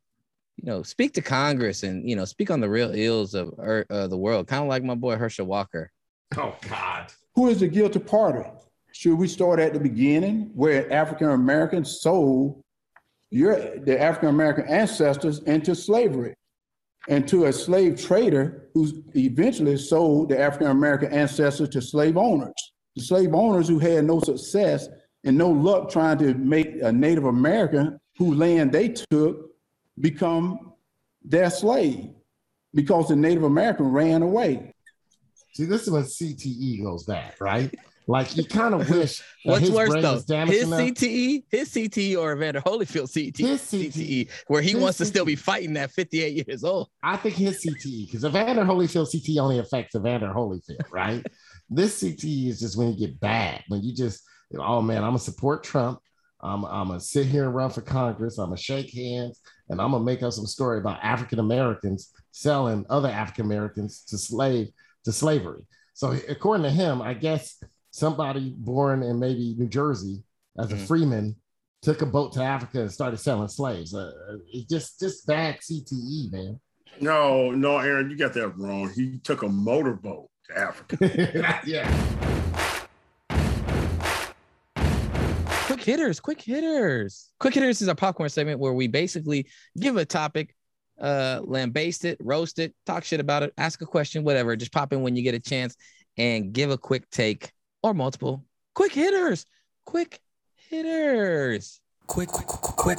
speak to Congress and, you know, speak on the real ills of the world. Kind of like my boy Herschel Walker. Oh God. Who is the guilty party? Should we start at the beginning where African-American sold the African-American ancestors into slavery? And to a slave trader who eventually sold the African-American ancestors to slave owners. The slave owners who had no success and no luck trying to make a Native American whose land they took become their slave because the Native American ran away. See, this is when CTE goes back, right? Like you kind of wish. What's worse though, his CTE or Evander Holyfield CTE, where he wants to still be fighting at 58 years old. I think his CTE, because Evander Holyfield CTE only affects Evander Holyfield, right? This CTE is just when you get bad, when you just, oh man, I'm gonna support Trump. I'm gonna sit here and run for Congress. I'm gonna shake hands, and I'm gonna make up some story about African Americans selling other African Americans to slavery. So according to him, I guess. Somebody born in maybe New Jersey as a freeman took a boat to Africa and started selling slaves. It's just bad CTE, man. No, Aaron, you got that wrong. He took a motorboat to Africa. Quick hitters. Quick hitters is a popcorn segment where we basically give a topic, lambaste it, roast it, talk shit about it, ask a question, whatever. Just pop in when you get a chance and give a quick take. Or multiple quick hitters. Bang, bang, bang,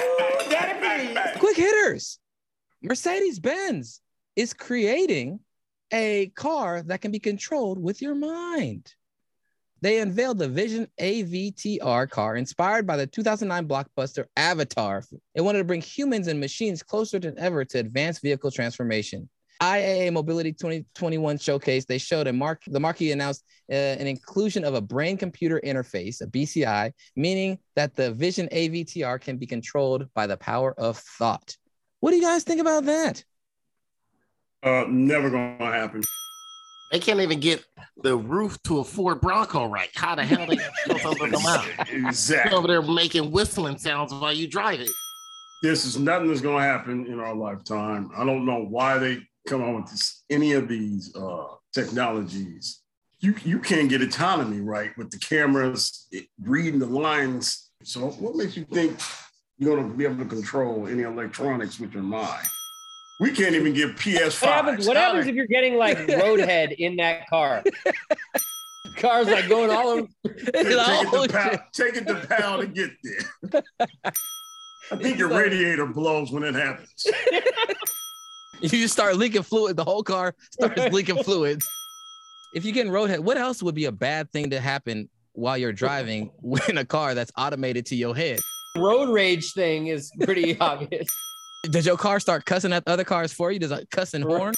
ooh, daddy, bang, bang. Quick hitters. Mercedes-Benz is creating a car that can be controlled with your mind. They unveiled the Vision AVTR car inspired by the 2009 blockbuster Avatar. It wanted to bring humans and machines closer than ever to advanced vehicle transformation. IAA Mobility 2021 showcase, they showed the marquee announced an inclusion of a brain-computer interface, a BCI, meaning that the Vision AVTR can be controlled by the power of thought. What do you guys think about that? Never gonna happen. They can't even get the roof to a Ford Bronco right. How the hell they going to come out? Exactly. You're over there making whistling sounds while you drive it. This is nothing that's going to happen in our lifetime. I don't know why they come on with any of these technologies. You can't get autonomy right with the cameras reading the lines. So what makes you think you're going to be able to control any electronics with your mind? We can't even get PS5. What happens if you're getting like Roadhead in that car? Car's like going all over. Take it to pound and get there. I think your radiator blows when it happens. You just start leaking fluid. The whole car starts leaking fluids. If you're getting Roadhead, what else would be a bad thing to happen while you're driving in a car that's automated to your head? Road rage thing is pretty obvious. Does your car start cussing at other cars for you? Does it cuss and horn?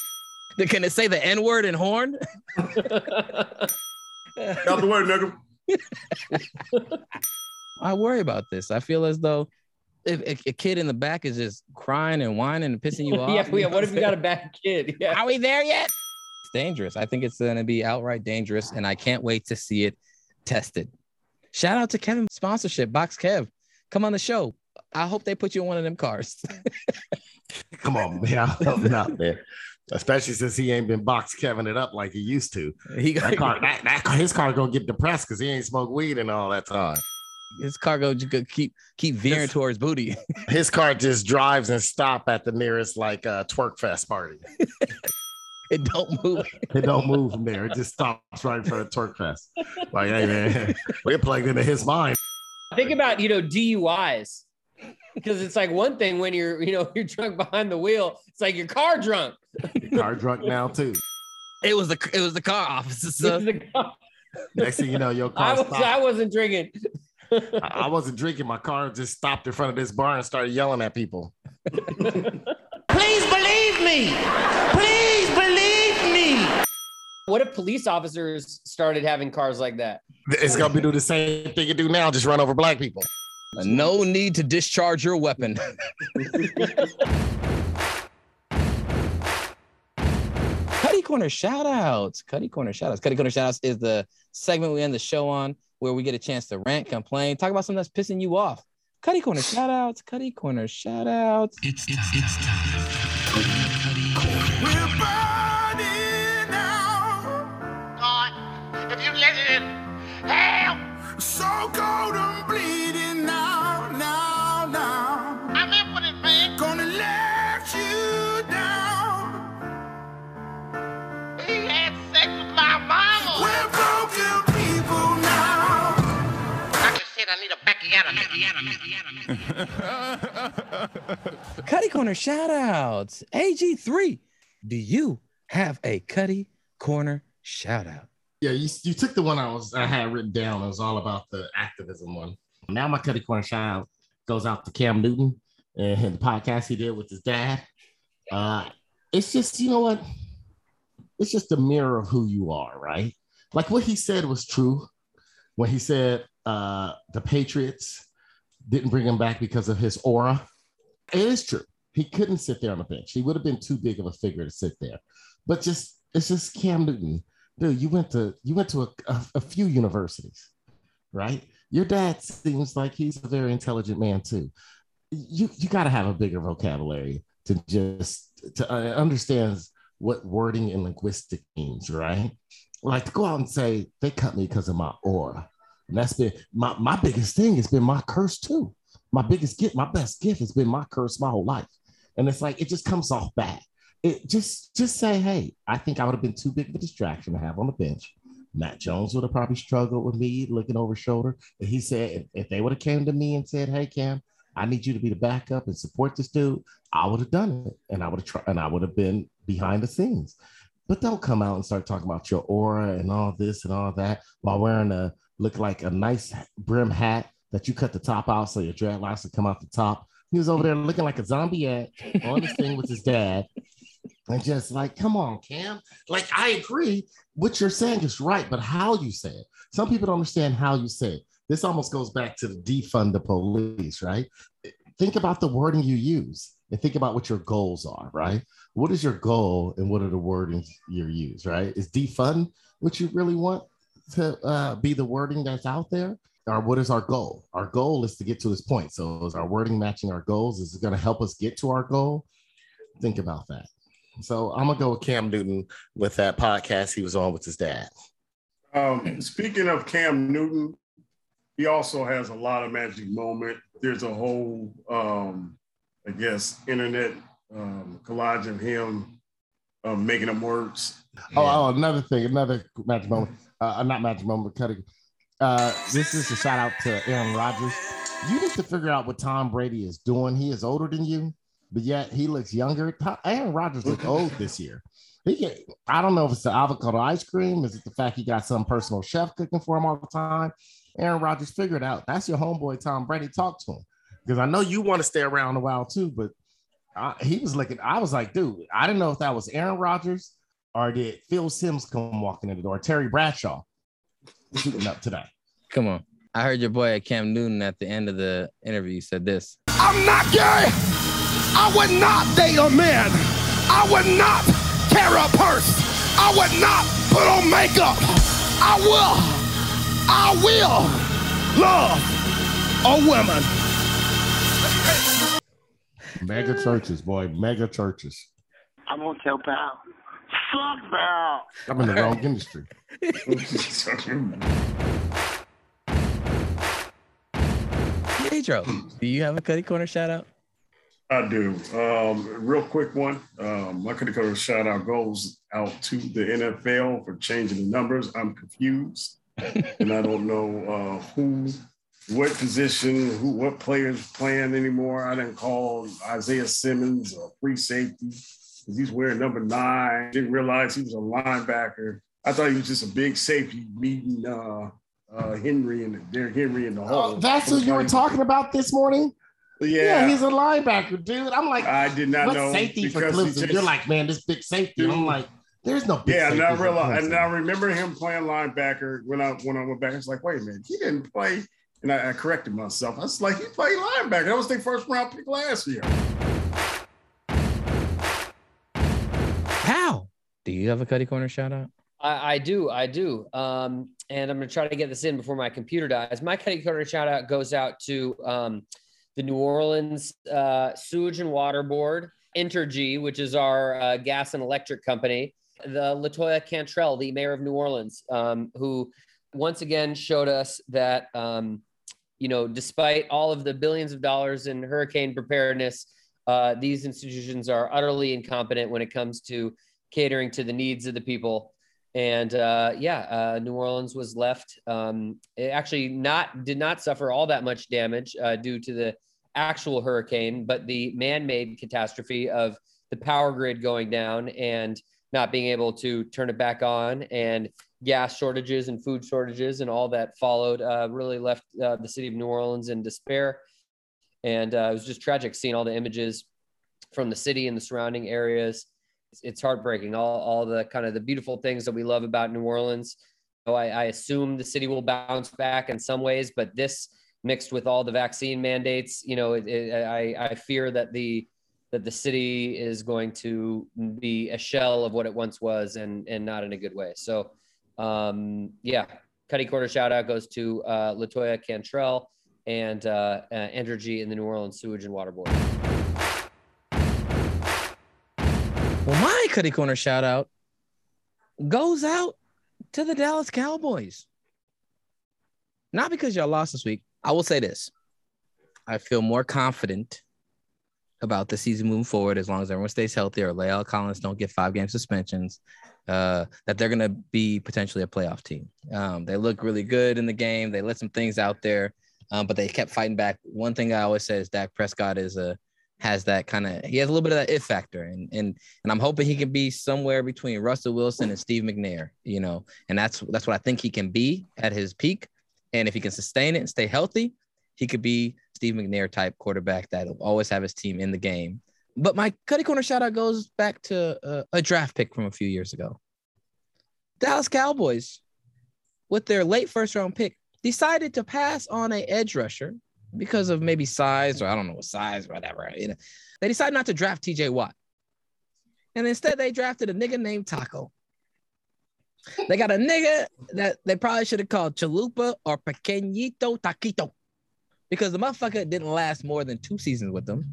Can it say the N-word and horn? Out the way, nigga. I worry about this. I feel as though if a kid in the back is just crying and whining and pissing you off. Yeah, what if you got a bad kid? Yeah. Are we there yet? It's dangerous. I think it's going to be outright dangerous, and I can't wait to see it tested. Shout out to Kevin's sponsorship, Box Kev. Come on the show. I hope they put you in one of them cars. Come on, man. I hope not, man. Especially since he ain't been box Kevin it up like he used to. His car gonna get depressed because he ain't smoked weed and all that time. His car go keep veering towards booty. His car just drives and stop at the nearest like twerk fest party. It don't move. It don't move from there. It just stops right in front of twerk fest. Like, hey man, we're plugged into his mind. Think about DUIs, because it's like one thing when you're drunk behind the wheel. It's like your car drunk. Your car drunk now too. It was the car officer. So. Next thing you know, your car stopped. I wasn't drinking. I wasn't drinking. My car just stopped in front of this bar and started yelling at people. Please believe me. Please believe me. What if police officers started having cars like that? It's gonna be do the same thing you do now, just run over black people. No need to discharge your weapon. Cuddy Corner shout-outs. Cuddy Corner shout-outs. Cuddy Corner shout-outs is the segment we end the show on where we get a chance to rant, complain, talk about something that's pissing you off. Cuddy Corner shout-outs. Cuddy Corner shout-outs. It's time. Cuddy Corner. We're burning down. God, if you listen, help. So cold and bleeding. Cuddy Corner shout outs. AG3, do you have a Cuddy Corner shout out? Yeah, you took the one I had written down. It was all about the activism one. Now my Cuddy Corner shout out goes out to Cam Newton and the podcast he did with his dad. It's just, you know what? It's just a mirror of who you are, right? Like what he said was true when he said the Patriots didn't bring him back because of his aura. It is true. He couldn't sit there on the bench. He would have been too big of a figure to sit there. But it's just Cam Newton. Dude, you went to a few universities, right? Your dad seems like he's a very intelligent man too. You got to have a bigger vocabulary to just understand what wording and linguistic means, right? Like to go out and say, they cut me because of my aura. And that's been my biggest thing. It's been my curse too. My biggest gift, my best gift has been my curse my whole life. And it's like, it just comes off bad. It just say, hey, I think I would have been too big of a distraction to have on the bench. Matt Jones would have probably struggled with me looking over his shoulder. And he said, if they would have came to me and said, hey Cam, I need you to be the backup and support this dude, I would have done it. And I would have tried, and I would have been behind the scenes. But don't come out and start talking about your aura and all this and all that while wearing a nice brim hat that you cut the top out so your dreadlocks would come out the top. He was over there looking like a zombie on this thing with his dad. And just like, come on, Cam. Like, I agree what you're saying is right, but how you say it. Some people don't understand how you say it. This almost goes back to the defund the police, right? Think about the wording you use and think about what your goals are, right? What is your goal and what are the wordings you use, right? Is defund what you really want to be the wording that's out there, or what is our goal? Our goal is to get to this point. So is our wording matching our goals? Is it going to help us get to our goal? Think about that. So I'm going to go with Cam Newton with that podcast he was on with his dad. Speaking of Cam Newton, he also has a lot of magic moment. There's a whole, internet collage of him making up words. Oh, another thing, another magic moment. Not magic moment, but cutting. This is a shout out to Aaron Rodgers. You need to figure out what Tom Brady is doing. He is older than you, but yet he looks younger. Aaron Rodgers looks old this year. I don't know if it's the avocado ice cream. Is it the fact he got some personal chef cooking for him all the time? Aaron Rodgers, figured out. That's your homeboy, Tom Brady. Talk to him. Because I know you want to stay around a while too, but he was looking. I was like, dude, I didn't know if that was Aaron Rodgers or did Phil Sims come walking in the door? Terry Bradshaw shooting up today. Come on. I heard your boy Cam Newton at the end of the interview said this. I'm not gay. I would not date a man. I would not carry a purse. I would not put on makeup. I will love a woman. Mega churches, boy. Mega churches. I'm gonna tell Pal. Fuck Pal. I'm in the wrong industry. Pedro, do you have a Cuddy Corner shout out? I do. Real quick one. My Cuddy Corner shout out goes out to the NFL for changing the numbers. I'm confused. And I don't know what players playing anymore. I didn't call Isaiah Simmons a free safety because he's wearing number 9. Didn't realize he was a linebacker. I thought he was just a big safety meeting Henry in the hole. Oh, that's who you were talking about this morning? Yeah, he's a linebacker, dude. I'm like, I did not know safety for Clemson. You're like, man, this big safety. Dude, I'm like, there's no big safety. And I remember him playing linebacker when I went back. It's like, wait a minute, he didn't play. And I corrected myself. I was like, he played linebacker. That was their first round pick last year. How? Do you have a Cuddy Corner shout out? I do. And I'm going to try to get this in before my computer dies. My Cuddy Corner shout out goes out to the New Orleans Sewage and Water Board, Entergy, which is our gas and electric company, the LaToya Cantrell, the mayor of New Orleans, who once again showed us that, despite all of the billions of dollars in hurricane preparedness, these institutions are utterly incompetent when it comes to catering to the needs of the people. And New Orleans was left. It actually did not suffer all that much damage due to the actual hurricane, but the man-made catastrophe of the power grid going down and not being able to turn it back on, and gas shortages and food shortages and all that followed really left the city of New Orleans in despair. And it was just tragic seeing all the images from the city and the surrounding areas. It's heartbreaking. All the kind of the beautiful things that we love about New Orleans. So I assume the city will bounce back in some ways, but this mixed with all the vaccine mandates, I fear that the city is going to be a shell of what it once was, and not in a good way. So, Cuddy Corner shout out goes to LaToya Cantrell and Entergy in the New Orleans Sewage and Water Board. Well, my Cuddy Corner shout out goes out to the Dallas Cowboys. Not because y'all lost this week. I will say this. I feel more confident about the season moving forward, as long as everyone stays healthy or La'el Collins don't get 5-game suspensions, that they're going to be potentially a playoff team. They look really good in the game. They let some things out there, but they kept fighting back. One thing I always say is Dak Prescott has a little bit of that it factor, and I'm hoping he can be somewhere between Russell Wilson and Steve McNair, and that's what I think he can be at his peak. And if he can sustain it and stay healthy, he could be Steve McNair type quarterback that will always have his team in the game. But my Cuddy Corner shout out goes back to a draft pick from a few years ago. Dallas Cowboys, with their late first round pick, decided to pass on an edge rusher because of maybe size, or I don't know what size, whatever. They decided not to draft TJ Watt. And instead they drafted a nigga named Taco. They got a nigga that they probably should have called Chalupa or Pequeñito Taquito, because the motherfucker didn't last more than 2 seasons with them.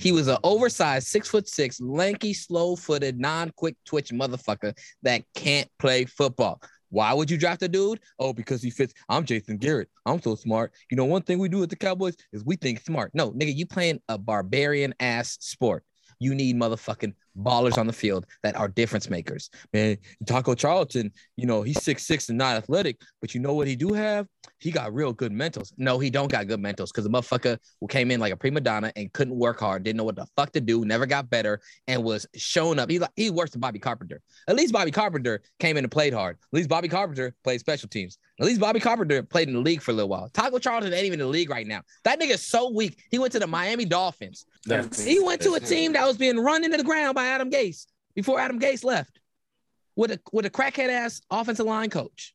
He was an oversized 6'6", lanky, slow-footed, non-quick twitch motherfucker that can't play football. Why would you draft a dude? Oh, because he fits. I'm Jason Garrett. I'm so smart. One thing we do with the Cowboys is we think smart. No, nigga, you playing a barbarian-ass sport. You need motherfucking ballers on the field that are difference makers. Man, Taco Charlton, he's 6'6" and not athletic, but you know what he do have? He got real good mentals. No, he don't got good mentals, because the motherfucker who came in like a prima donna and couldn't work hard, didn't know what the fuck to do, never got better, and was showing up. He worse than Bobby Carpenter. At least Bobby Carpenter came in and played hard. At least Bobby Carpenter played special teams. At least Bobby Carpenter played in the league for a little while. Taco Charlton ain't even in the league right now. That nigga's so weak. He went to the Miami Dolphins. He went to a team that was being run into the ground by Adam Gase before Adam Gase left. with a crackhead ass offensive line coach.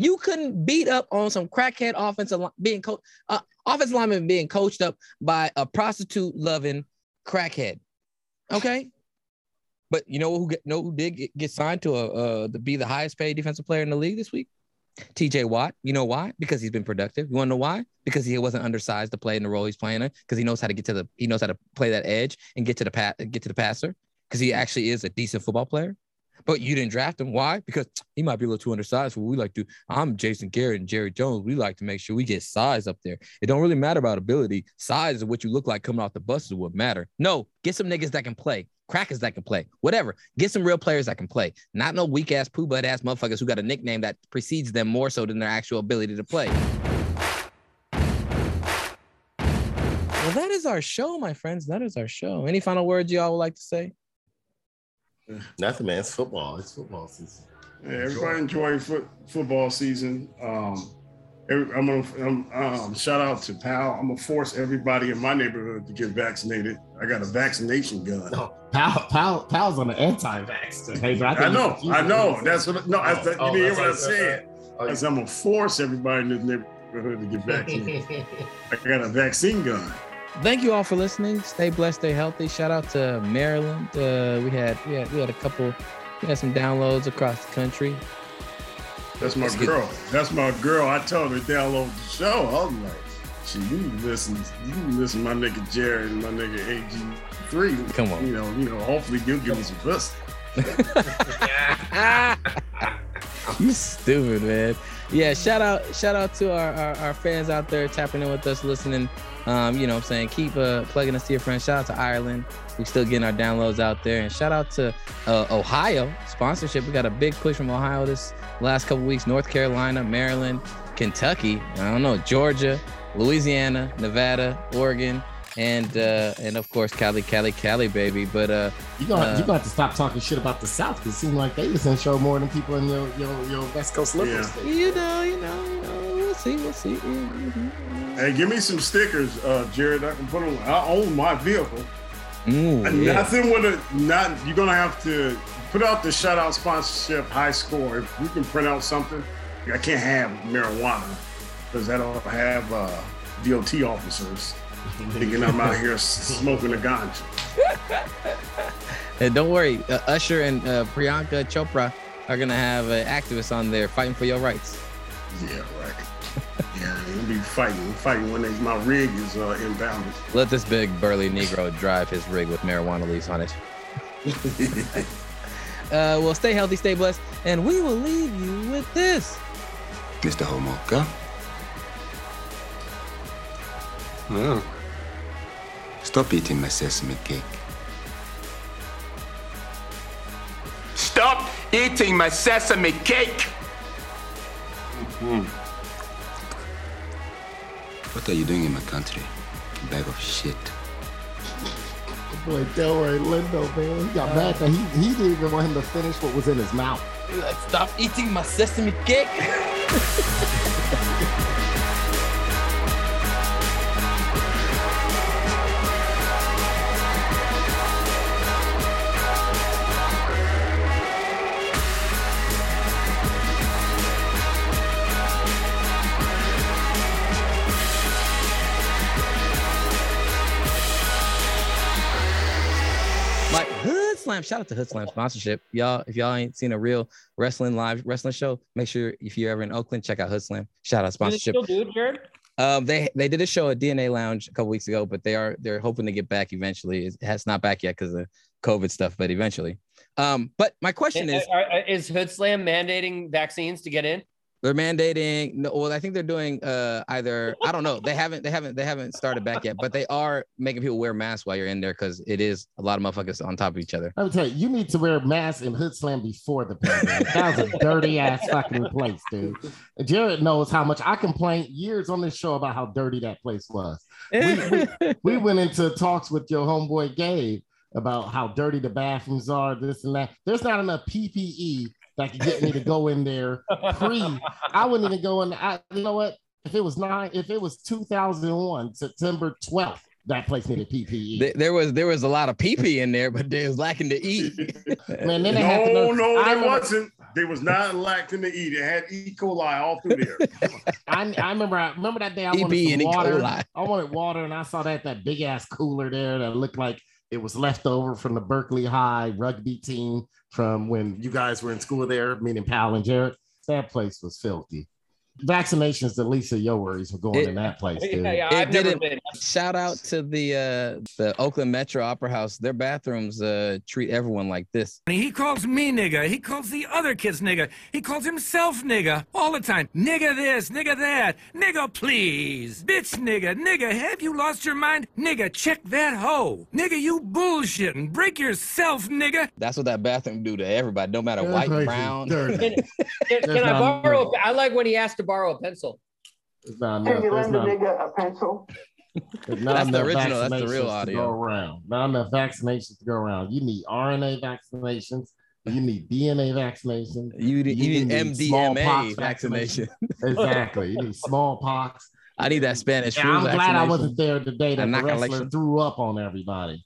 You couldn't beat up on some crackhead offensive lineman being coached up by a prostitute loving crackhead. Okay. But you know who did get signed to be the highest paid defensive player in the league this week? TJ Watt. You know why? Because he's been productive. You want to know why? Because he wasn't undersized to play in the role he's playing in. Because he knows how to play that edge and get to the passer. Because he actually is a decent football player. But you didn't draft him. Why? Because he might be a little too undersized for what we like to do. I'm Jason Garrett and Jerry Jones. We like to make sure we get size up there. It don't really matter about ability. Size is what you look like coming off the bus is what matter. No, get some niggas that can play. Crackers that can play. Whatever. Get some real players that can play. Not no weak-ass, poo-butt-ass motherfuckers who got a nickname that precedes them more so than their actual ability to play. Well, that is our show, my friends. That is our show. Any final words y'all would like to say? Nothing, man. It's football. It's football season. Yeah, everybody enjoying football season. Shout out to Pal. I'm gonna force everybody in my neighborhood to get vaccinated. I got a vaccination gun. No, Pal's on the anti-vax. Hey, I know. That's what. No, you didn't hear what I said. I said I'm gonna force everybody in this neighborhood to get vaccinated. I got a vaccine gun. Thank you all for listening. Stay blessed, stay healthy. Shout out to Maryland. We had some downloads across the country. That's my girl. That's my girl. I told her to download the show. I was like, "She, you listen, my nigga Jared and my nigga AG3. Come on, you know. Hopefully, you'll give me some pussy." You stupid, man. Yeah, shout out to our fans out there tapping in with us, listening. You know what I'm saying? Keep plugging us to your friends. Shout out to Ireland. We're still getting our downloads out there. And shout out to Ohio sponsorship. We got a big push from Ohio this last couple weeks. North Carolina, Maryland, Kentucky, Georgia, Louisiana, Nevada, Oregon, and of course, Cali, baby. But you're gonna have to stop talking shit about the South. It seems like they listen to the show more than people in your West Coast living. Yeah. You know. We'll see. Mm-hmm. Hey, give me some stickers, Jared. I can put them. I own my vehicle. Nothing with a not. You're gonna have to put out the shout out sponsorship high score. If we can print out something, I can't have marijuana because I don't have DOT officers thinking I'm out here smoking a ganja. Hey, don't worry. Usher and Priyanka Chopra are gonna have activists on there fighting for your rights. Yeah, right. Yeah, we'll be fighting when my rig is impounded. Let this big burly Negro drive his rig with marijuana leaves on it. Well, stay healthy, stay blessed, and we will leave you with this. Mr. Homoka. Well, stop eating my sesame cake. Stop eating my sesame cake! What are you doing in my country? A bag of shit. Boy, Delroy Lindo, man, he got back and he didn't even want him to finish what was in his mouth. He like, stop eating my sesame cake. Shout out to Hood Slam sponsorship, y'all. If y'all ain't seen a real live wrestling show, make sure if you're ever in Oakland, check out Hood Slam. Shout out sponsorship. Did it still do, Jared? They did a show at DNA Lounge a couple weeks ago, but they're hoping to get back eventually. It's not back yet because of COVID stuff, but eventually. But my question is Hood Slam mandating vaccines to get in? They're mandating. No, well, I think they're doing either. I don't know. They haven't started back yet, but they are making people wear masks while you're in there because it is a lot of motherfuckers on top of each other. Let me tell you, you need to wear masks in Hood Slam before the pandemic. That was a dirty ass fucking place, dude. Jared knows how much I complained years on this show about how dirty that place was. We went into talks with your homeboy Gabe about how dirty the bathrooms are, this and that. There's not enough PPE. That could get me to go in there I wouldn't even go in. You know what? If it was 2001, September 12th, that place needed PPE. There was a lot of PP in there, but they was lacking to eat. Man, then they wasn't. They was not lacking to eat. It had E. coli all through there. I remember that day I wanted some water. I wanted water, and I saw that big ass cooler there that looked like it was left over from the Berkeley High rugby team from when you guys were in school there, meaning Powell and Jared. That place was filthy. Vaccinations, the least of your worries were going in that place. Dude. Yeah, I've never been. Shout out to the Oakland Metro Opera House. Their bathrooms treat everyone like this. He calls me nigga. He calls the other kids nigga. He calls himself nigga all the time. Nigga this, nigga that, nigga please, bitch nigga, nigga. Have you lost your mind, nigga? Check that hoe, nigga. You bullshitting. Break yourself, nigga. That's what that bathroom do to everybody, no matter white, brown. Can I borrow? I like when he asked to borrow a pencil. Can you lend a nigga a pencil? That's the original. That's the real audio. Go around. Not enough vaccinations to go around. You need RNA vaccinations. You need DNA vaccinations. You need MDMA vaccination. Exactly. You need smallpox. I need that Spanish flu. I'm glad I wasn't there today that the wrestler threw up on everybody.